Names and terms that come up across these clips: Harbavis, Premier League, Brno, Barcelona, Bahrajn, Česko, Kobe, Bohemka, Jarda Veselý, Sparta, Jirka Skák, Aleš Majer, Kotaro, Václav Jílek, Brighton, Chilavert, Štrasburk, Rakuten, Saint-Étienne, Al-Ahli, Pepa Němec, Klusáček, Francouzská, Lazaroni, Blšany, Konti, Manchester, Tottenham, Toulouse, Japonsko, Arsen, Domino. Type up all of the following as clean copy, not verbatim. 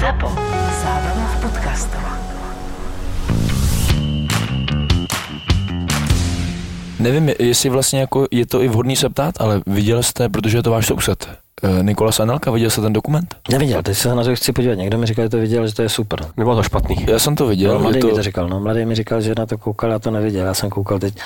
Zapo. Zábrná v podcastovách. Nevím, jestli vlastně jako je to i vhodný se ptát, ale viděl jste, protože je to váš soused, Nikola Sanelka, viděl jste ten dokument? Neviděl, teď se na to chci podívat. Někdo mi říkal, že to viděl, že to je super. Nebylo to špatný. Já jsem to viděl. No, mladý to... mi to říkal, mladý mi říkal, že na to koukal, já to neviděl. Já jsem koukal teď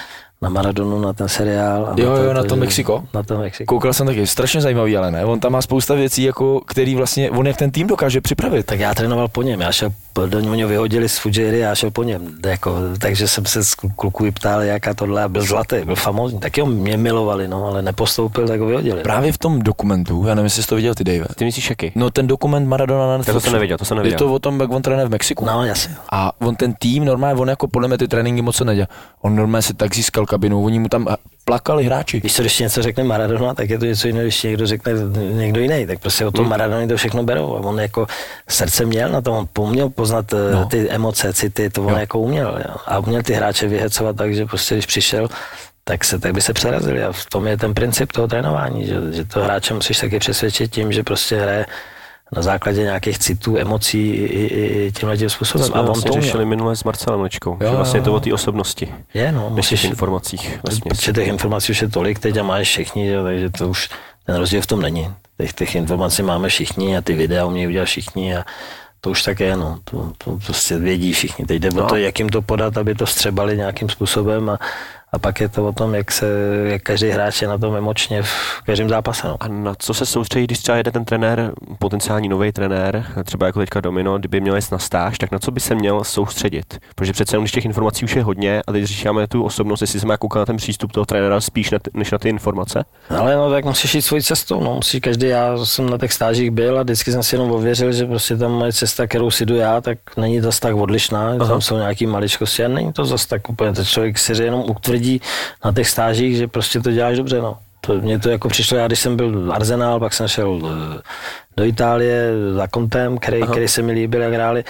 na Maradonu, na ten seriál. A jo, na to Mexiko. Na to Mexiko. Koukal jsem taky, strašně zajímavý, ale ne. On tam má spousta věcí, jako, který vlastně, on jak ten tým dokáže připravit. Tak já trénoval po něm, já šel, do něho vyhodili z Fujiry, já šel po něm. Jako, takže jsem se kluků ptal, jaká tohle, byl zlatý, byl famózní. Tak jo, mě milovali, no, ale nepostoupil, tak ho vyhodili. Právě v tom dokumentu, já nevím, jestli jsi to viděl ty, Dave. Ty myslíš jaký? No ten dokument Maradona na to jsem neviděl. Je to o tom, jak on trénuje v Mexiku. No, jasně. A on ten tým normálně, on jako podle mě ty tréninky moc se nedělal. On normálně se tak získal kabinu, oni mu tam plakali hráči. Když něco řekne Maradona, tak je to něco jiného, když někdo řekne někdo jiný, tak prostě o tom Maradona to všechno berou. A on jako srdce měl na tom, on uměl poznat ty emoce, city, to on jako uměl. Jo. A uměl ty hráče vyhecovat tak, že prostě když přišel, tak by se přerazili. A v tom je ten princip toho trénování, že to hráče musíš taky přesvědčit tím, že prostě hraje na základě nějakých citů, emocí i tímhletím způsobem. Jsme a on vlastně to řešili minule s Marcelem Nočkou, že vlastně je to o té osobnosti, než těch informacích. Vlastně. Protože těch informací už je tolik teď a máš všichni, takže to už ten rozdíl v tom není. Těch informací máme všichni a ty videa umějí udělat všichni a to už tak je, to prostě vědí všichni. Teď jde o to, jak jim to podat, aby to střebali nějakým způsobem a pak je to o tom, jak každý hráč je na tom emočně v každém zápase. No. A na co se soustředí, když třeba jede ten trenér, potenciální nový trenér, třeba jako teďka Domino, kdyby měl jít na stáž, tak na co by se měl soustředit? Protože přece jenom, když těch informací už je hodně a teď řešíme tu osobnost, jestli jsme koukali na ten přístup toho trenéra spíš než na ty informace. Ale tak musíš jít svojí cestou. Musíš každý, já jsem na těch stážích byl a vždycky jsem si jenom ověřil, že prostě tam moje cesta, kterou si jdu já, tak není zas tak odlišná, tam jsou nějaký maličkosti a není to zas tak úplně, to člověk si jenom utvrdí na těch stážích, že prostě to děláš dobře, To mě to jako přišlo, já když jsem byl v Arsenal, pak jsem šel do Itálie za Kontem, který se mi líbil, jak hráli,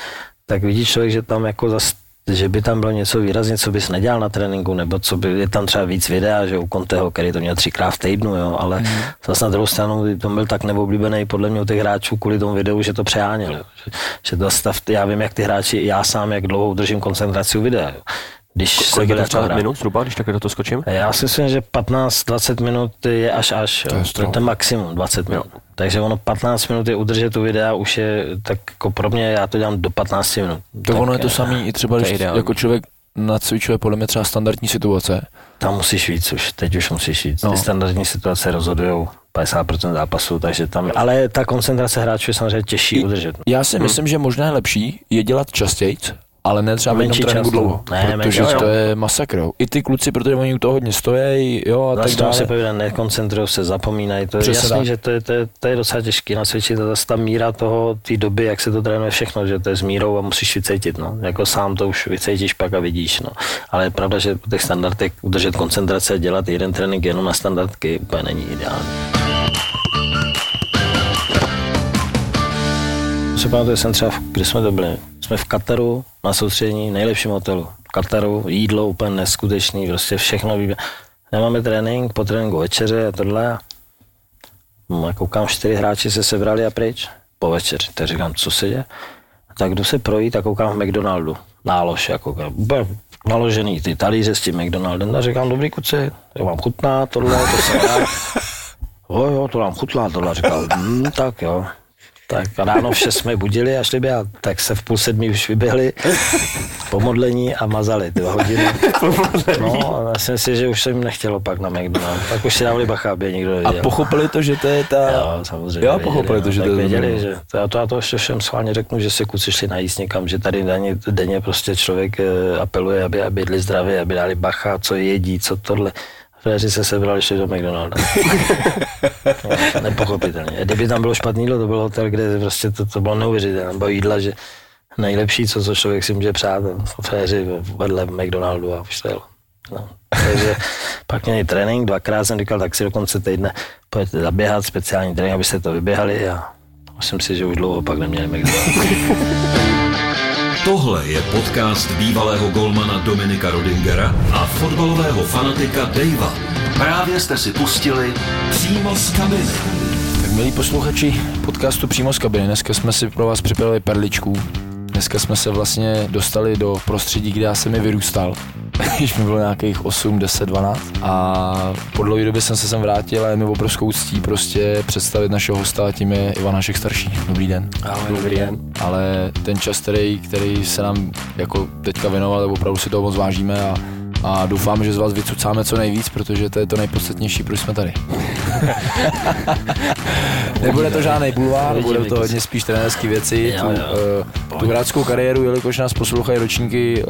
tak vidí člověk, že tam jako že by tam bylo něco výrazně, co bys nedělal na tréninku, nebo co by, je tam třeba víc videa, že u Konteho, který to měl 3x v týdnu, ale zase na druhou stranu to byl tak neoblíbený podle mě u těch hráčů kvůli tomu videu, že to přeháněl, že to stav, já vím, jak ty hráči, já sám, jak dlouho udržím koncentraci u videa, Kolik je to třeba minut zhruba, když takhle do toho skočím? Já si myslím, že 15-20 minut je až, to je ten maximum 20 minut. Takže ono 15 minut je udržet tu videa, už je tak jako pro mě, já to dělám do 15 minut. To tak, ono je to samý i třeba, když jako člověk nacvičuje podle mě třeba standardní situace. Tam musíš víc už, teď už musíš víc. Ty standardní situace rozhodujou 50% zápasu, takže tam, ale ta koncentrace hráčů je samozřejmě těžší udržet. Já si myslím, že možná je lepší je dělat častějc. Ale ne třeba v jednom tréninku dlouho, protože to je masakr. I ty kluci, protože oni u toho hodně stojí, a tak dále. Se povědá, nekoncentrujou se, zapomínají, to je přesně jasný, že to je docela těžký nacvičit, a ta míra toho, té doby, jak se to trénuje všechno, že to je s mírou a musíš vycítit, jako sám to už vycítíš, pak a vidíš, Ale je pravda, že po těch standardech udržet koncentraci a dělat jeden trénink jenom na standardky, úplně není ideální. Si pamatuju, jsem třeba, kde jsme to byli, jsme v Kataru na soustředění, nejlepším hotelu. V Kataru, jídlo úplně neskutečný, prostě všechno výběr. Nemáme trénink, po tréninku večeře a tohle. Koukám, 4 hráči se sebrali a pryč po večeři. Tak říkám, co se děje? Tak jdu se projít a koukám v McDonaldu. Nálož, úplně naložený ty talíře s tím McDonaldem. A říkám, dobrý kuci, to vám chutná, tohle, to se dá. Jo, to nám chutná, tohle. Říkám, tak jo. Tak a ráno v 6 jsme budili a šli běhat, tak se v 6:30 už vyběhli pomodlení a mazali 2 hodiny. A myslím si, že už se jim nechtělo pak na McDonald's, tak už si dávali bacha, aby někdo nevěděl. A pochopili to, že to je ta... Jo, samozřejmě. Jo, pochopili to, že to je... Věděli, že... Já to ještě všem schválně řeknu, že si kluci šli najíst někam, že tady denně prostě člověk apeluje, aby jedli zdravě, aby dali bacha, co jedí, co tohle. Fréři se sebrali, šli do McDonalda. Nepochopitelně. Kdyby tam bylo špatný jídlo, to byl hotel, kde prostě to bylo neuvěřitelné. Bylo jídla, že nejlepší, co člověk si může přát. Fréři vedle McDonaldu a už to jelo. No. Takže pak měli trénink, dvakrát jsem říkal, tak si do konce týdne pojďte zaběhat, speciální trénink, abyste to vyběhali a myslím si, že už dlouho pak neměli McDonalda. Tohle je podcast bývalého golmana Dominika Rodingera a fotbalového fanatika Davea. Právě jste si pustili přímo z kabiny. Tak milí posluchači podcastu Přímo z kabiny, dneska jsme si pro vás připravili perličku. Dneska jsme se vlastně dostali do prostředí, kde já jsem i vyrůstal. Když mi bylo nějakých 8, 10, 12 a po dlouhé době jsem se sem vrátil a je mi obrovskou ctí prostě představit našeho hosta, tím je Ivan Hašek starší. Dobrý den. Ahoj, dobrý den. Ale ten čas, který se nám jako teďka věnoval, tak opravdu si toho moc vážíme a doufám, že z vás vycucáme co nejvíc, protože to je to nejpodstatnější, proč jsme tady. Nebude to žádný bulvár, bude to hodně spíš trenérské věci. Tu hráčskou kariéru, jelikož nás poslouchají ročníky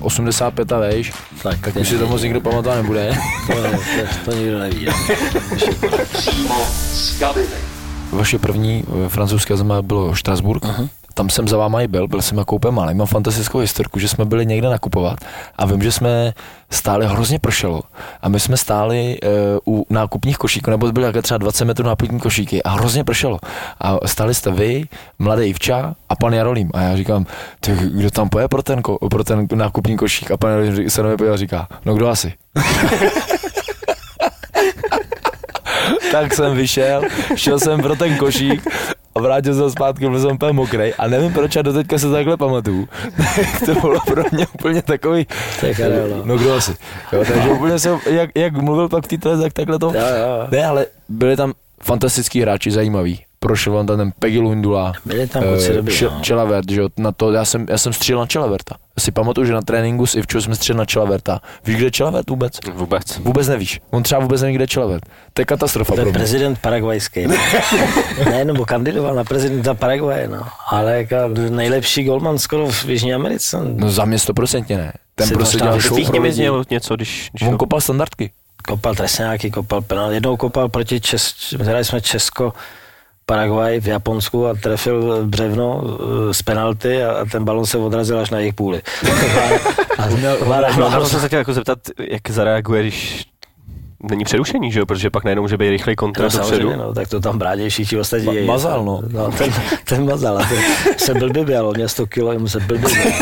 85 a vejš, tak už si to moc nikdo pamatovat nebude. To nikdo neví. Vaše první francouzská země bylo Štrasburk. Uh-huh. Tam jsem za váma i byl jsem na koupě malý, mám fantastickou historku, že jsme byli někde nakupovat a vím, že jsme stáli, hrozně pršelo a my jsme stáli u nákupních košíků, nebo byly také třeba 20 metrů nákupní košíky a hrozně pršelo a stáli jste vy, mladý Ivča a pan Jarolím a já říkám, kdo tam poje pro ten nákupní košík a pan Jarolím se na mě podíval a říká, no kdo asi? Tak jsem vyšel, šel jsem pro ten košík a vrátil jsem zpátky, byl jsem úplně mokrej a nevím proč, a doteďka se takhle pamatuju. To bylo pro mě úplně takový, no kdo asi. Jo, takže úplně jsem, jak mluvil pak v té televizi, tak takhle to. Ne, ale byli tam fantastický hráči, zajímavý. Prošel vám tam ten Péguy Luyindula, Chilavert, že jo, na to, já jsem střílel na Chilaverta. Si pamatuju, že na tréninku s Ivčou jsme stříleli na Chilaverta. Víš, kde je Chilavert vůbec? Vůbec nevíš. On třeba vůbec neví, kde je Chilavert. To je katastrofa. To je prezident paraguajský. Ne, nebo kandidoval na prezidenta Paraguaje, no. Ale jako nejlepší golman skoro v Jižní Americe. No za mě 100% ne. Ten prostě dělal show pro lidi. Něco, když on kopal standardky. Kopal trestňáky, kopal penál. Jednou kopal proti Česko. Paraguay v Japonsku a trefil břevno z penalty a ten balon se odrazil až na jejich půli. A musím se chtěl jako zeptat, jak zareaguje, když není přerušení, že jo? Protože pak najednou může být rychlej kontra dopředu. No, tak to tam brádějí všichni ostatní. Mazal, no. Ten mazal. A ten se blbě běl, on měl 100 kilo, jemu se blbě běl.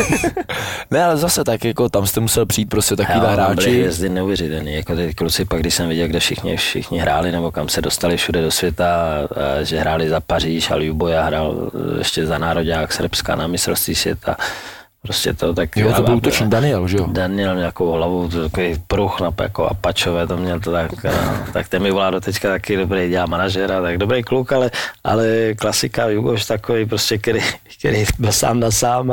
Ne, ale zase tak, jako tam jste musel přijít prostě takový hráči. Jo, jezdy neuvěřitelný, jako ty kluci, pak když jsem viděl, kde všichni hráli, nebo kam se dostali všude do světa, a že hráli za Paříž a Ljuboja hrál ještě za nároďák Srbska na mistrovství světa. Prostě to tak. Jo, to byl útočný Daniel, že jo? Daniel měl takovou hlavu, takový pruch na jako Apačové, to měl to tak, tak ten mi volá do teďka taky dobrý, dělá manažera, tak dobrý kluk, ale klasika Jugoš takový prostě, který byl sám na sám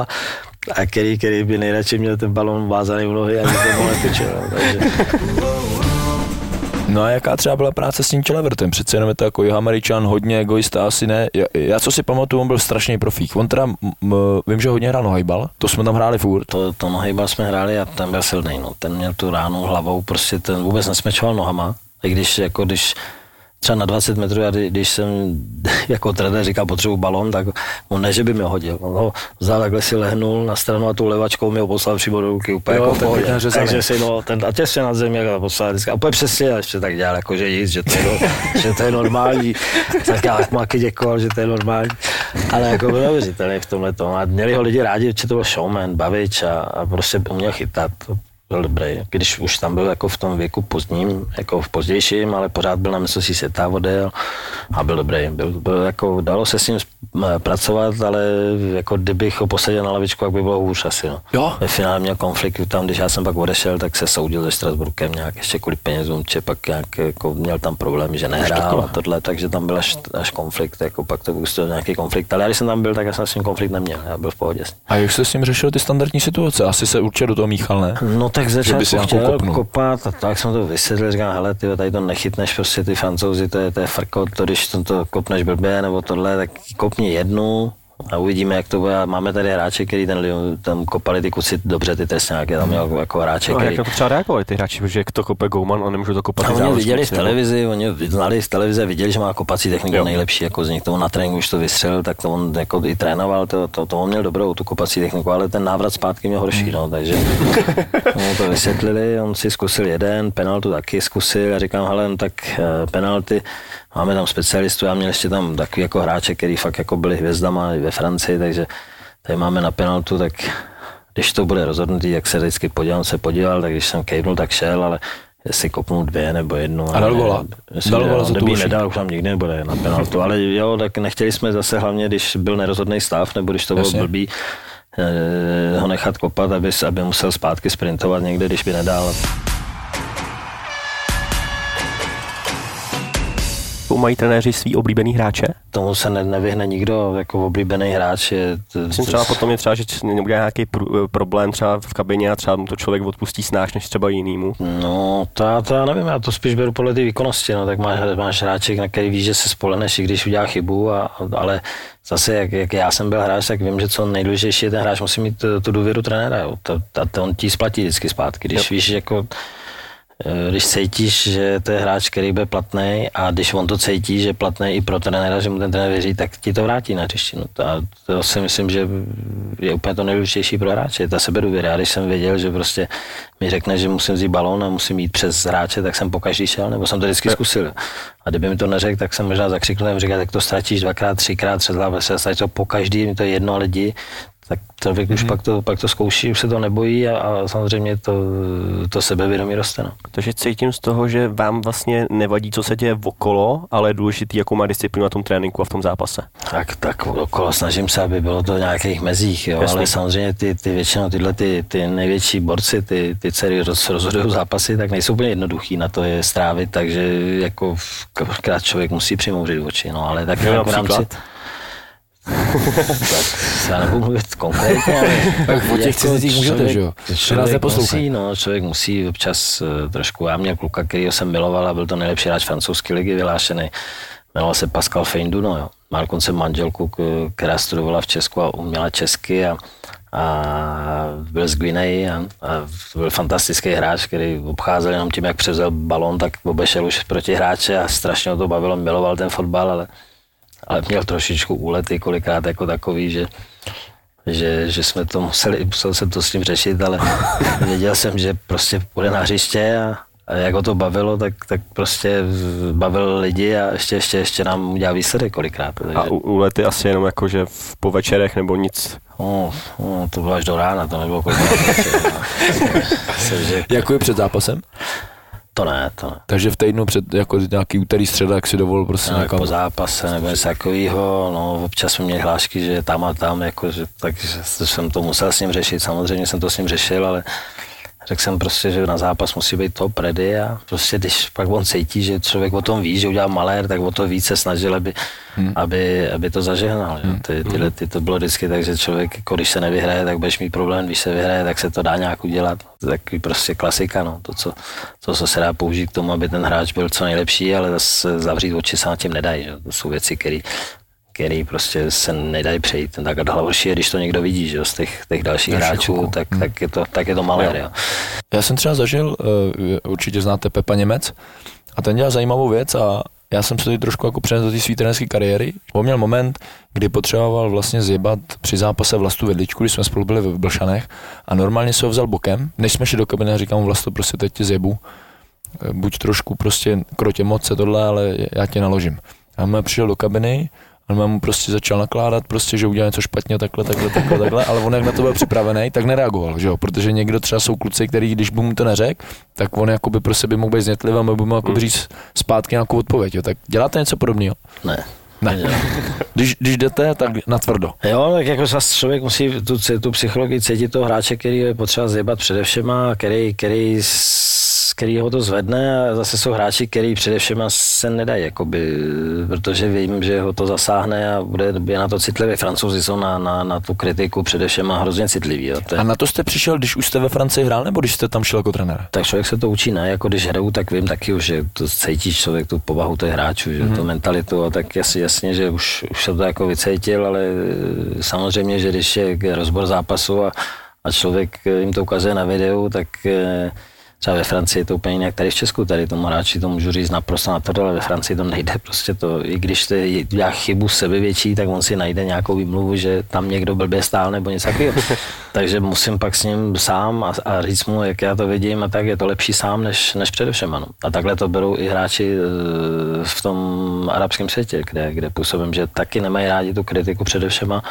a který by nejradši měl ten balón vázaný v nohy a to bylo nepečeno, takže... No a jaká třeba byla práce s tím Chilavertem? Přece jenom je to jako Jihoameričan, hodně egoista, asi ne. Já co si pamatuju, on byl strašný profík. On teda, vím, že hodně hrál nohejbal, to jsme tam hráli furt. To nohejbal jsme hráli a ten byl silný, no. Ten měl tu ránu hlavou, prostě ten vůbec nesmečoval nohama. I když třeba na 20 metrů, a když jsem jako trenér říkal, potřebuji balón, tak on ne, že by mě hodil. On ho vzal, takhle si lehnul na stranu a tu levačkou mi ho poslal přímo do ruky, úplně jo, jako pohodě. Takže si ten a těsně nad zemí jako poslal vždycky. A úplně přesně, a ještě tak dělal, jako, že nic, že to je normální. Tak já maky děkoval, že to je normální. Ale jako byl neuvěřitelný v tomhletom. A měli ho lidi rádi, že to byl showman, bavič a prostě uměl chytat. Byl dobrý, když už tam byl jako v tom věku pozdním, jako v pozdějším, ale pořád byl na mistrovství světa, odjel a byl dobrý. Byl jako, dalo se s ním pracovat, ale jako kdybych ho posadil na lavičku, tak by bylo hůř asi. No. Jo? Ve finále měl konflikt tam, když já jsem pak odešel, tak se soudil se Štrasburkem nějak ještě kvůli penězům, či pak nějak jako měl tam problém, že nehrál a tohle, takže tam byl až konflikt, jako pak to byl nějaký konflikt, ale já když jsem tam byl, tak já jsem s ním konflikt neměl, já byl v pohodě. A jak jste s ním řešil ty standardní situace? Asi se určitě do toho míchal, ne? No, tak začal chtěl kopat a tak jsem to vysvětlil, říkám, hele, ty tady to nechytneš, prostě ty Francouzi, to je frkot, to když to kopneš blbě nebo tohle, tak kopni jednu, A uvidíme, jak to bude. Máme tady hráče, který ten Lyon tam kopali ty kuci dobře, ty trestňáky, tam měl jako hráče, který... Jak to třeba reagovali ty hráči, protože kdo kope Gouman, on nemůže to kopat. A oni viděli v televizi, oni znali z televize, viděli, že má kopací techniku nejlepší, jako z nich to na tréninku už to vystřelil, tak to on jako i trénoval, to on měl dobrou tu kopací techniku, ale ten návrat zpátky měl horší, no, takže mu to vysvětlili, on si zkusil jeden, penaltu taky zkusil, a říkám, hele, no, tak penalty, máme tam specialistu, já měl ještě tam takový jako hráče, který fakt jako byli hvězdama ve Francii, takže tady máme na penaltu, tak když to bude rozhodnutý, jak se vždycky podíval, on se podíval, tak když jsem kejvnul, tak šel, ale jestli kopnul dvě nebo jednu. A dal gola. Dobí nedal, už tam nikdy nebude na penaltu, ale jo, tak nechtěli jsme zase hlavně, když byl nerozhodný stav, nebo když to bylo blbý, ho nechat kopat, aby musel zpátky sprintovat někde, když by nedal. Mají trenéři svý oblíbený hráče? Tomu se nevyhne nikdo, jako oblíbený hráč je... Myslím třeba potom je třeba, že nebude nějaký problém třeba v kabině a třeba mu to člověk odpustí snáš než třeba jinýmu. No, to já nevím, já to spíš beru podle ty výkonnosti, no, tak máš hráček, na který víš, že se spolehneš, i když udělá chybu, ale zase, jak já jsem byl hráč, tak vím, že co nejdůležitější je ten hráč, musí mít tu důvěru trenéra, on ti splatí vždycky zpátky, když víš, jako... Když cítíš, že to je hráč, který bude platný, a když on to cítí, že je platný i pro trenéra, že mu ten trenér věří, tak ti to vrátí na hřišti. A to si myslím, že je úplně to nejdůležitější pro hráče, ta sebedůvěra. Já když jsem věděl, že prostě mi řekne, že musím vzít balón a musím jít přes hráče, tak jsem pokaždý šel, nebo jsem to vždycky zkusil. A kdyby mi to neřekl, tak jsem možná zakřikl, říkal, tak to ztratíš dvakrát, třikrát, přes hlavě se ztratí to pokaždý, mi to je jedno, lidi. Tak člověk už pak to zkouší, už se to nebojí a samozřejmě to sebevědomí roste. No. Takže cítím z toho, že vám vlastně nevadí, co se děje okolo, ale je důležitý, jakou má disciplínu na tom tréninku a v tom zápase. Tak okolo snažím se, aby bylo to v nějakých mezích, jo, ale samozřejmě ty většinou tyhle největší borci, ty dcery rozhodují zápasy, tak nejsou úplně jednoduchý na to je strávit, takže jako krát člověk musí přimouřit oči, no, ale tak jako tak se já nebudu mluvit konkrétně, ale po těch cizích můžete, že jo? Člověk musí občas trošku, já měl kluka, kterýho jsem miloval a byl to nejlepší hráč francouzské ligy vyhlášený, jmenoval se Pascal Feindouno, jo. Má dokonce manželku, která studovala v Česku a uměla česky a byl z Guineji a byl fantastický hráč, který obcházel jenom tím, jak převzal balón, tak obešel už proti hráče a strašně to bavilo, miloval ten fotbal, ale měl trošičku úlety kolikrát jako takový, že jsme to musel jsem to s ním řešit, ale věděl jsem, že prostě půjde na hřiště a jak ho to bavilo, tak prostě bavil lidi a ještě nám udělal výsledek kolikrát. Takže... A úlety asi jenom jako, že po večerech nebo nic? To bylo až do rána, to nebylo kolikrát. Jako je před zápasem? To ne. Takže v týdnu před jako nějaký úterý středa, jak si dovolil prostě nějaká... Po zápase nebo něco takového, no občas jsme měli hlášky, že je tam a tam, jakože, takže jsem to musel s ním řešit, samozřejmě jsem to s ním řešil, ale řekl jsem prostě, že na zápas musí být top ready a prostě když pak on cítí, že člověk o tom ví, že udělal malér, tak o to více snažil, aby to zažehnal. Tyhle to bylo vždycky tak, že člověk, jako když se nevyhraje, tak budeš mít problém, když se vyhraje, tak se to dá nějak udělat. Takový prostě klasika, no. To, co se dá použít k tomu, aby ten hráč byl co nejlepší, ale zase zavřít oči se nad tím nedají. Že? To jsou věci, který prostě se nedají přejít. Tak horší je, když to někdo vidí, že z těch dalších hráčů, tak je to malér. Jo. Já jsem třeba zažil, určitě znáte Pepa Němec, a ten dělal zajímavou věc a já jsem se tady trošku jako přenesl do té své trenerské kariéry. On měl moment, kdy potřeboval vlastně zjebat při zápase Vlastu Vedličku, když jsme spolu byli v Blšanech a normálně se ho vzal bokem, než jsme šli do kabiny a říkám mu, Vlasto, prostě teď tě zjebu, buď trošku prostě krotě moc tohle, ale já tě naložím. A on přišel do kabiny, on mu prostě začal nakládat, prostě, že udělal něco špatně, takhle, ale on jak na to byl připravený, tak nereagoval, že jo? Protože někdo třeba jsou kluci, který když by mu to neřekl, tak on jakoby prostě by mohl být znětlivý a by mu říct zpátky nějakou odpověď, jo? Tak děláte něco podobného? Ne. Když jdete, tak natvrdo. Jo, tak jako zase člověk musí tu psychologii cítit toho hráče, který je potřeba zjebat především a který který ho to zvedne, a zase jsou hráči, který především se nedají, jakoby, protože vím, že ho to zasáhne a bude na to citlivý. Francouzi jsou na tu kritiku především a hrozně citlivý. A na to jste přišel, když už jste ve Francii hrál, nebo když jste tam šel jako trenér? Tak člověk se to učí, ne? Jako když hraju, tak vím taky už, že to cítíš člověk tu povahu těch hráčů, že tu mentalitu, a tak jasně, že už se to jako vycítil, ale samozřejmě, že když je rozbor zápasu a člověk jim to ukazuje na videu, tak třeba ve Francii je to úplně jinak, tady v Česku, tady tomu hráči to můžu říct naprosto na to, ale ve Francii to nejde prostě to, i když to dělá chybu sebevětší, tak on si najde nějakou výmluvu, že tam někdo blbě stál nebo něco takového. Takže musím pak s ním sám a říct mu, jak já to vidím, a tak je to lepší sám, než především, ano. A takhle to berou i hráči v tom arabském světě, kde působím, že taky nemají rádi tu kritiku především.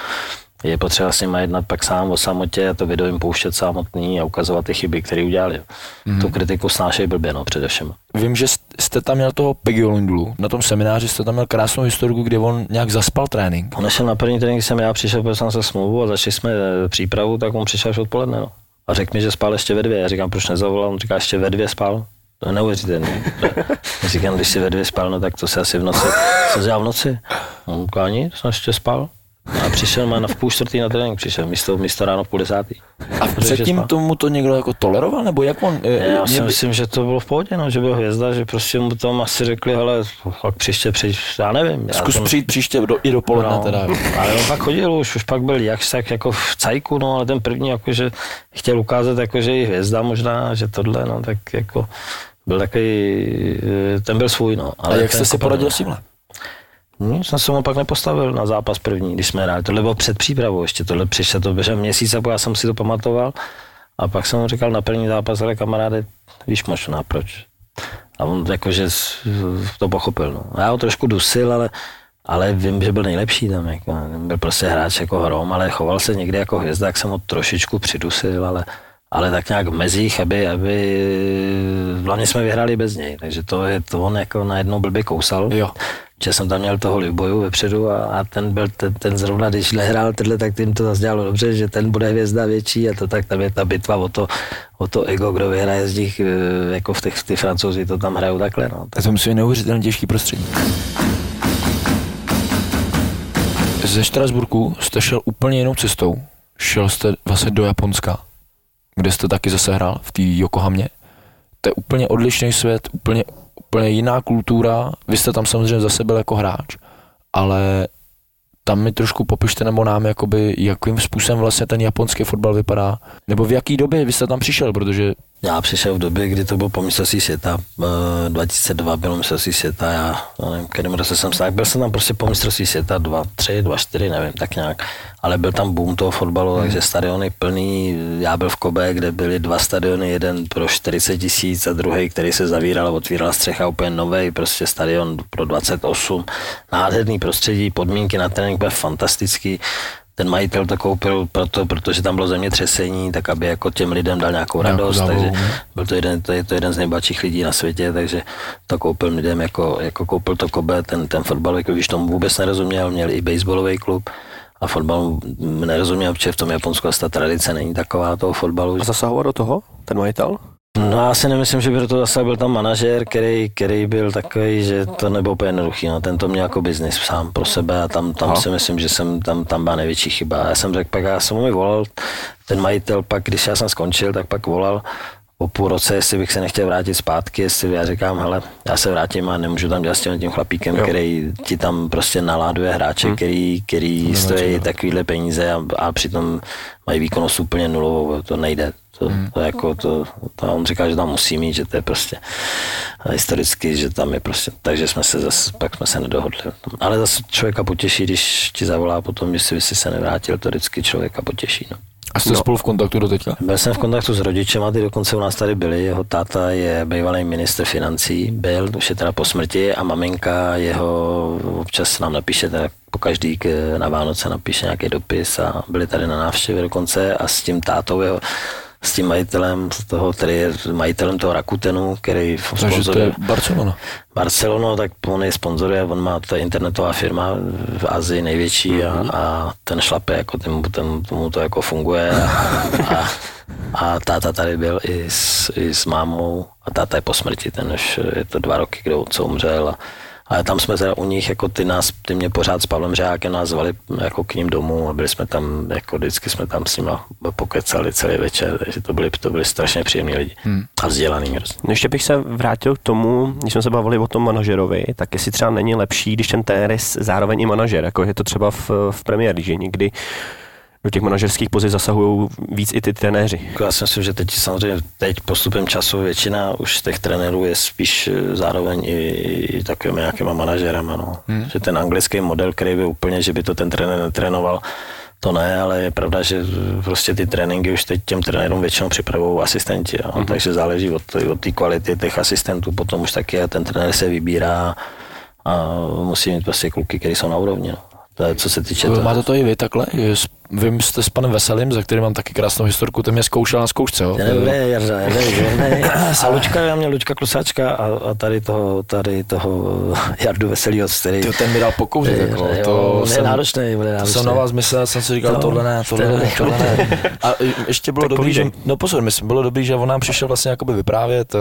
Je potřeba s nimi jednat pak sám o samotě a to video jim pouštět samotný a ukazovat ty chyby, které udělali. Mm-hmm. Tu kritiku snášejí blbě, no, především. Vím, že jste tam měl toho Péguy Luyindulu, na tom semináři jste tam měl krásnou historiku, kde on nějak zaspal trénink. On našel na první trénink, jsem já přišel, protože jsem se smlouvu a začali jsme přípravu, tak on přišel až odpoledne, no. A řekl mi, že spál ještě ve 2. Já říkám, proč nezavolal, on říká, ještě ve 2 spál. To je neuvěřitelný. Říkám, když si ve 2 spál, no, tak to se asi v noci, co dělal v noci? On říká, nic, jsem ještě spal. A přišel má v 3:30 na trénink, přišel místo ráno v 10:30. A předtím tomu to někdo jako toleroval, nebo jak on? Já si myslím, že to bylo v pohodě, no, že byl hvězda, že prostě mu tam asi řekli, hele, pak příště přijď, já nevím. Zkus přijít příště i dopoledne, no, teda. Ale on pak chodil, už pak byl jakž tak jako v cajku, no, ale ten první jakože chtěl ukázat, jakože i hvězda možná, že tohle, no, tak jako byl takový, ten byl svůj, no. Ale a jak jste si poradil s tímhle? Jsem se mu pak nepostavil na zápas první, když jsme hráli. Tohle bylo před přípravou ještě, tohle přišlo to během měsíce, já jsem si to pamatoval. A pak jsem mu říkal na první zápas, ale kamaráde, víš možná proč. A on jakože to pochopil. No. Já ho trošku dusil, ale vím, že byl nejlepší tam. Jako. Byl prostě hráč jako hrom, ale choval se někdy jako hvězda, tak jsem ho trošičku přidusil, ale tak nějak v mezích, aby hlavně jsme vyhráli bez něj. Takže to on jako najednou blbě kousal. Jo. Že jsem tam měl toho Liboju vepředu a ten byl ten zrovna, když nehrál tenhle, tak tím to zase dělalo dobře, že ten bude hvězda větší a to tak tam je ta bitva o to ego, kdo vyhraje z nich, jako ty Francouzi to tam hrajou takhle. No. Tak to musí být neuvěřitelně těžký prostředí. Ze Štrasburku jste šel úplně jinou cestou. Šel jste vlastně do Japonska, kde jste taky zase hrál, v té Yokohamě. To je úplně odlišný svět, úplně jiná kultura, vy jste tam samozřejmě zase byl jako hráč, ale tam mi trošku popište nebo nám, jakoby, jakým způsobem vlastně ten japonský fotbal vypadá, nebo v jaký době vy jste tam přišel, protože... Já přišel v době, kdy to bylo po mistrovství světa, 2002 bylo mistrovství světa, já nevím, kterým roce jsem se, byl jsem tam prostě po mistrovství světa 2003, 2004, nevím, tak nějak, ale byl tam boom toho fotbalu, takže stadiony plný, já byl v Kobe, kde byly 2 stadiony, jeden pro 40 000 a druhý, který se zavíral, otvíral střecha, úplně novej, prostě stadion pro 28, nádherný prostředí, podmínky na trénink byly fantastický. Ten majitel to koupil protože tam bylo zemětřesení, tak aby jako těm lidem dal nějakou radost, takže byl to jeden z nejbohatších lidí na světě, takže to koupil lidem, jako koupil to Kobe, ten fotbalový klub, když tomu vůbec nerozuměl, měl i baseballový klub a fotbal nerozuměl, protože v tom Japonsku ta tradice není taková toho fotbalu. A zasahoval do toho ten majitel? No, já si nemyslím, že by do toho zase byl tam manažer, který byl takový, že to nebylo úplně jednoduchý. No, ten to měl jako biznis sám pro sebe a tam si myslím, že tam byla největší chyba. Já jsem řekl, pak já jsem mu volal, ten majitel pak, když já jsem skončil, tak pak volal po půl roce, jestli bych se nechtěl vrátit zpátky, jestli já říkám, hele, já se vrátím a nemůžu tam dělat s tím chlapíkem, jo, který ti tam prostě naláduje hráče, který stojí takovýhle peníze a přitom mají výkonnost úplně nulovou, to nejde. To on říká, že tam musí mít, že to je prostě historicky, že tam je prostě, takže pak jsme se nedohodli. Ale zase člověka potěší, když ti zavolá potom, jestli jsi se nevrátil, to vždycky člověka potěší. No. A jste spolu v kontaktu do teďka? Byl jsem v kontaktu s rodičema, ty dokonce u nás tady byli, jeho táta je bývalý ministr financí, byl, už je teda po smrti a maminka jeho občas nám napíše, teda po každý na Vánoce napíše nějaký dopis a byli tady na návštěvě dokonce a s tím tátou jeho, s tím majitelem toho, který je majitelem toho Rakutenu, který sponzoruje Barcelona, tak on je sponzoruje, on má, to je internetová firma v Asii největší a ten šlape, jako tomu to jako funguje a A táta tady byl i s mámou a táta je po smrti, ten už je to 2 roky, kdo co umřel. Ale tam jsme teda u nich, jako ty mě pořád s Pavlem Řákem nás zvali jako k ním domů a byli jsme tam, jako vždycky jsme tam s nima pokecali celý večer, takže to byli strašně příjemní lidi a vzdělaný hrozně. Ještě bych se vrátil k tomu, když jsme se bavili o tom manažerovi, tak jestli třeba není lepší, když ten trenér je zároveň i manažer, jako je to třeba v Premier League, že někdy do těch manažerských pozic zasahují víc i ty trenéři. Já si myslím, že teď postupem času většina už těch trenérů je spíš zároveň i takovými nějakýma manažerama. No. Že ten anglický model, který by úplně, že by to ten trenér netrénoval, to ne, ale je pravda, že prostě ty tréninky už teď těm trenérům většinou připravují asistenti. No. Takže záleží od té kvality těch asistentů, potom už taky ten trenér se vybírá a musí mít prostě kluky, který jsou na úrovni. No. Co se týče toho. Máte to i vy takhle? Vím, jste s panem Veselým, za kterým mám taky krásnou historku, ten mě zkoušel na zkoušce, jo? Ne, Jarda. A Luďka, já měl Luďka Klusáčka a tady toho Jardu Veselýho, který... Tyjo, ten mi dal pokouřit, jako. To je náročné. Jsem na vás myslel, jsem si říkal, tohle ne. A ještě bylo dobrý, že... No pozor, myslím, bylo dobrý, že on nám přišel vlastně jakoby vyprávět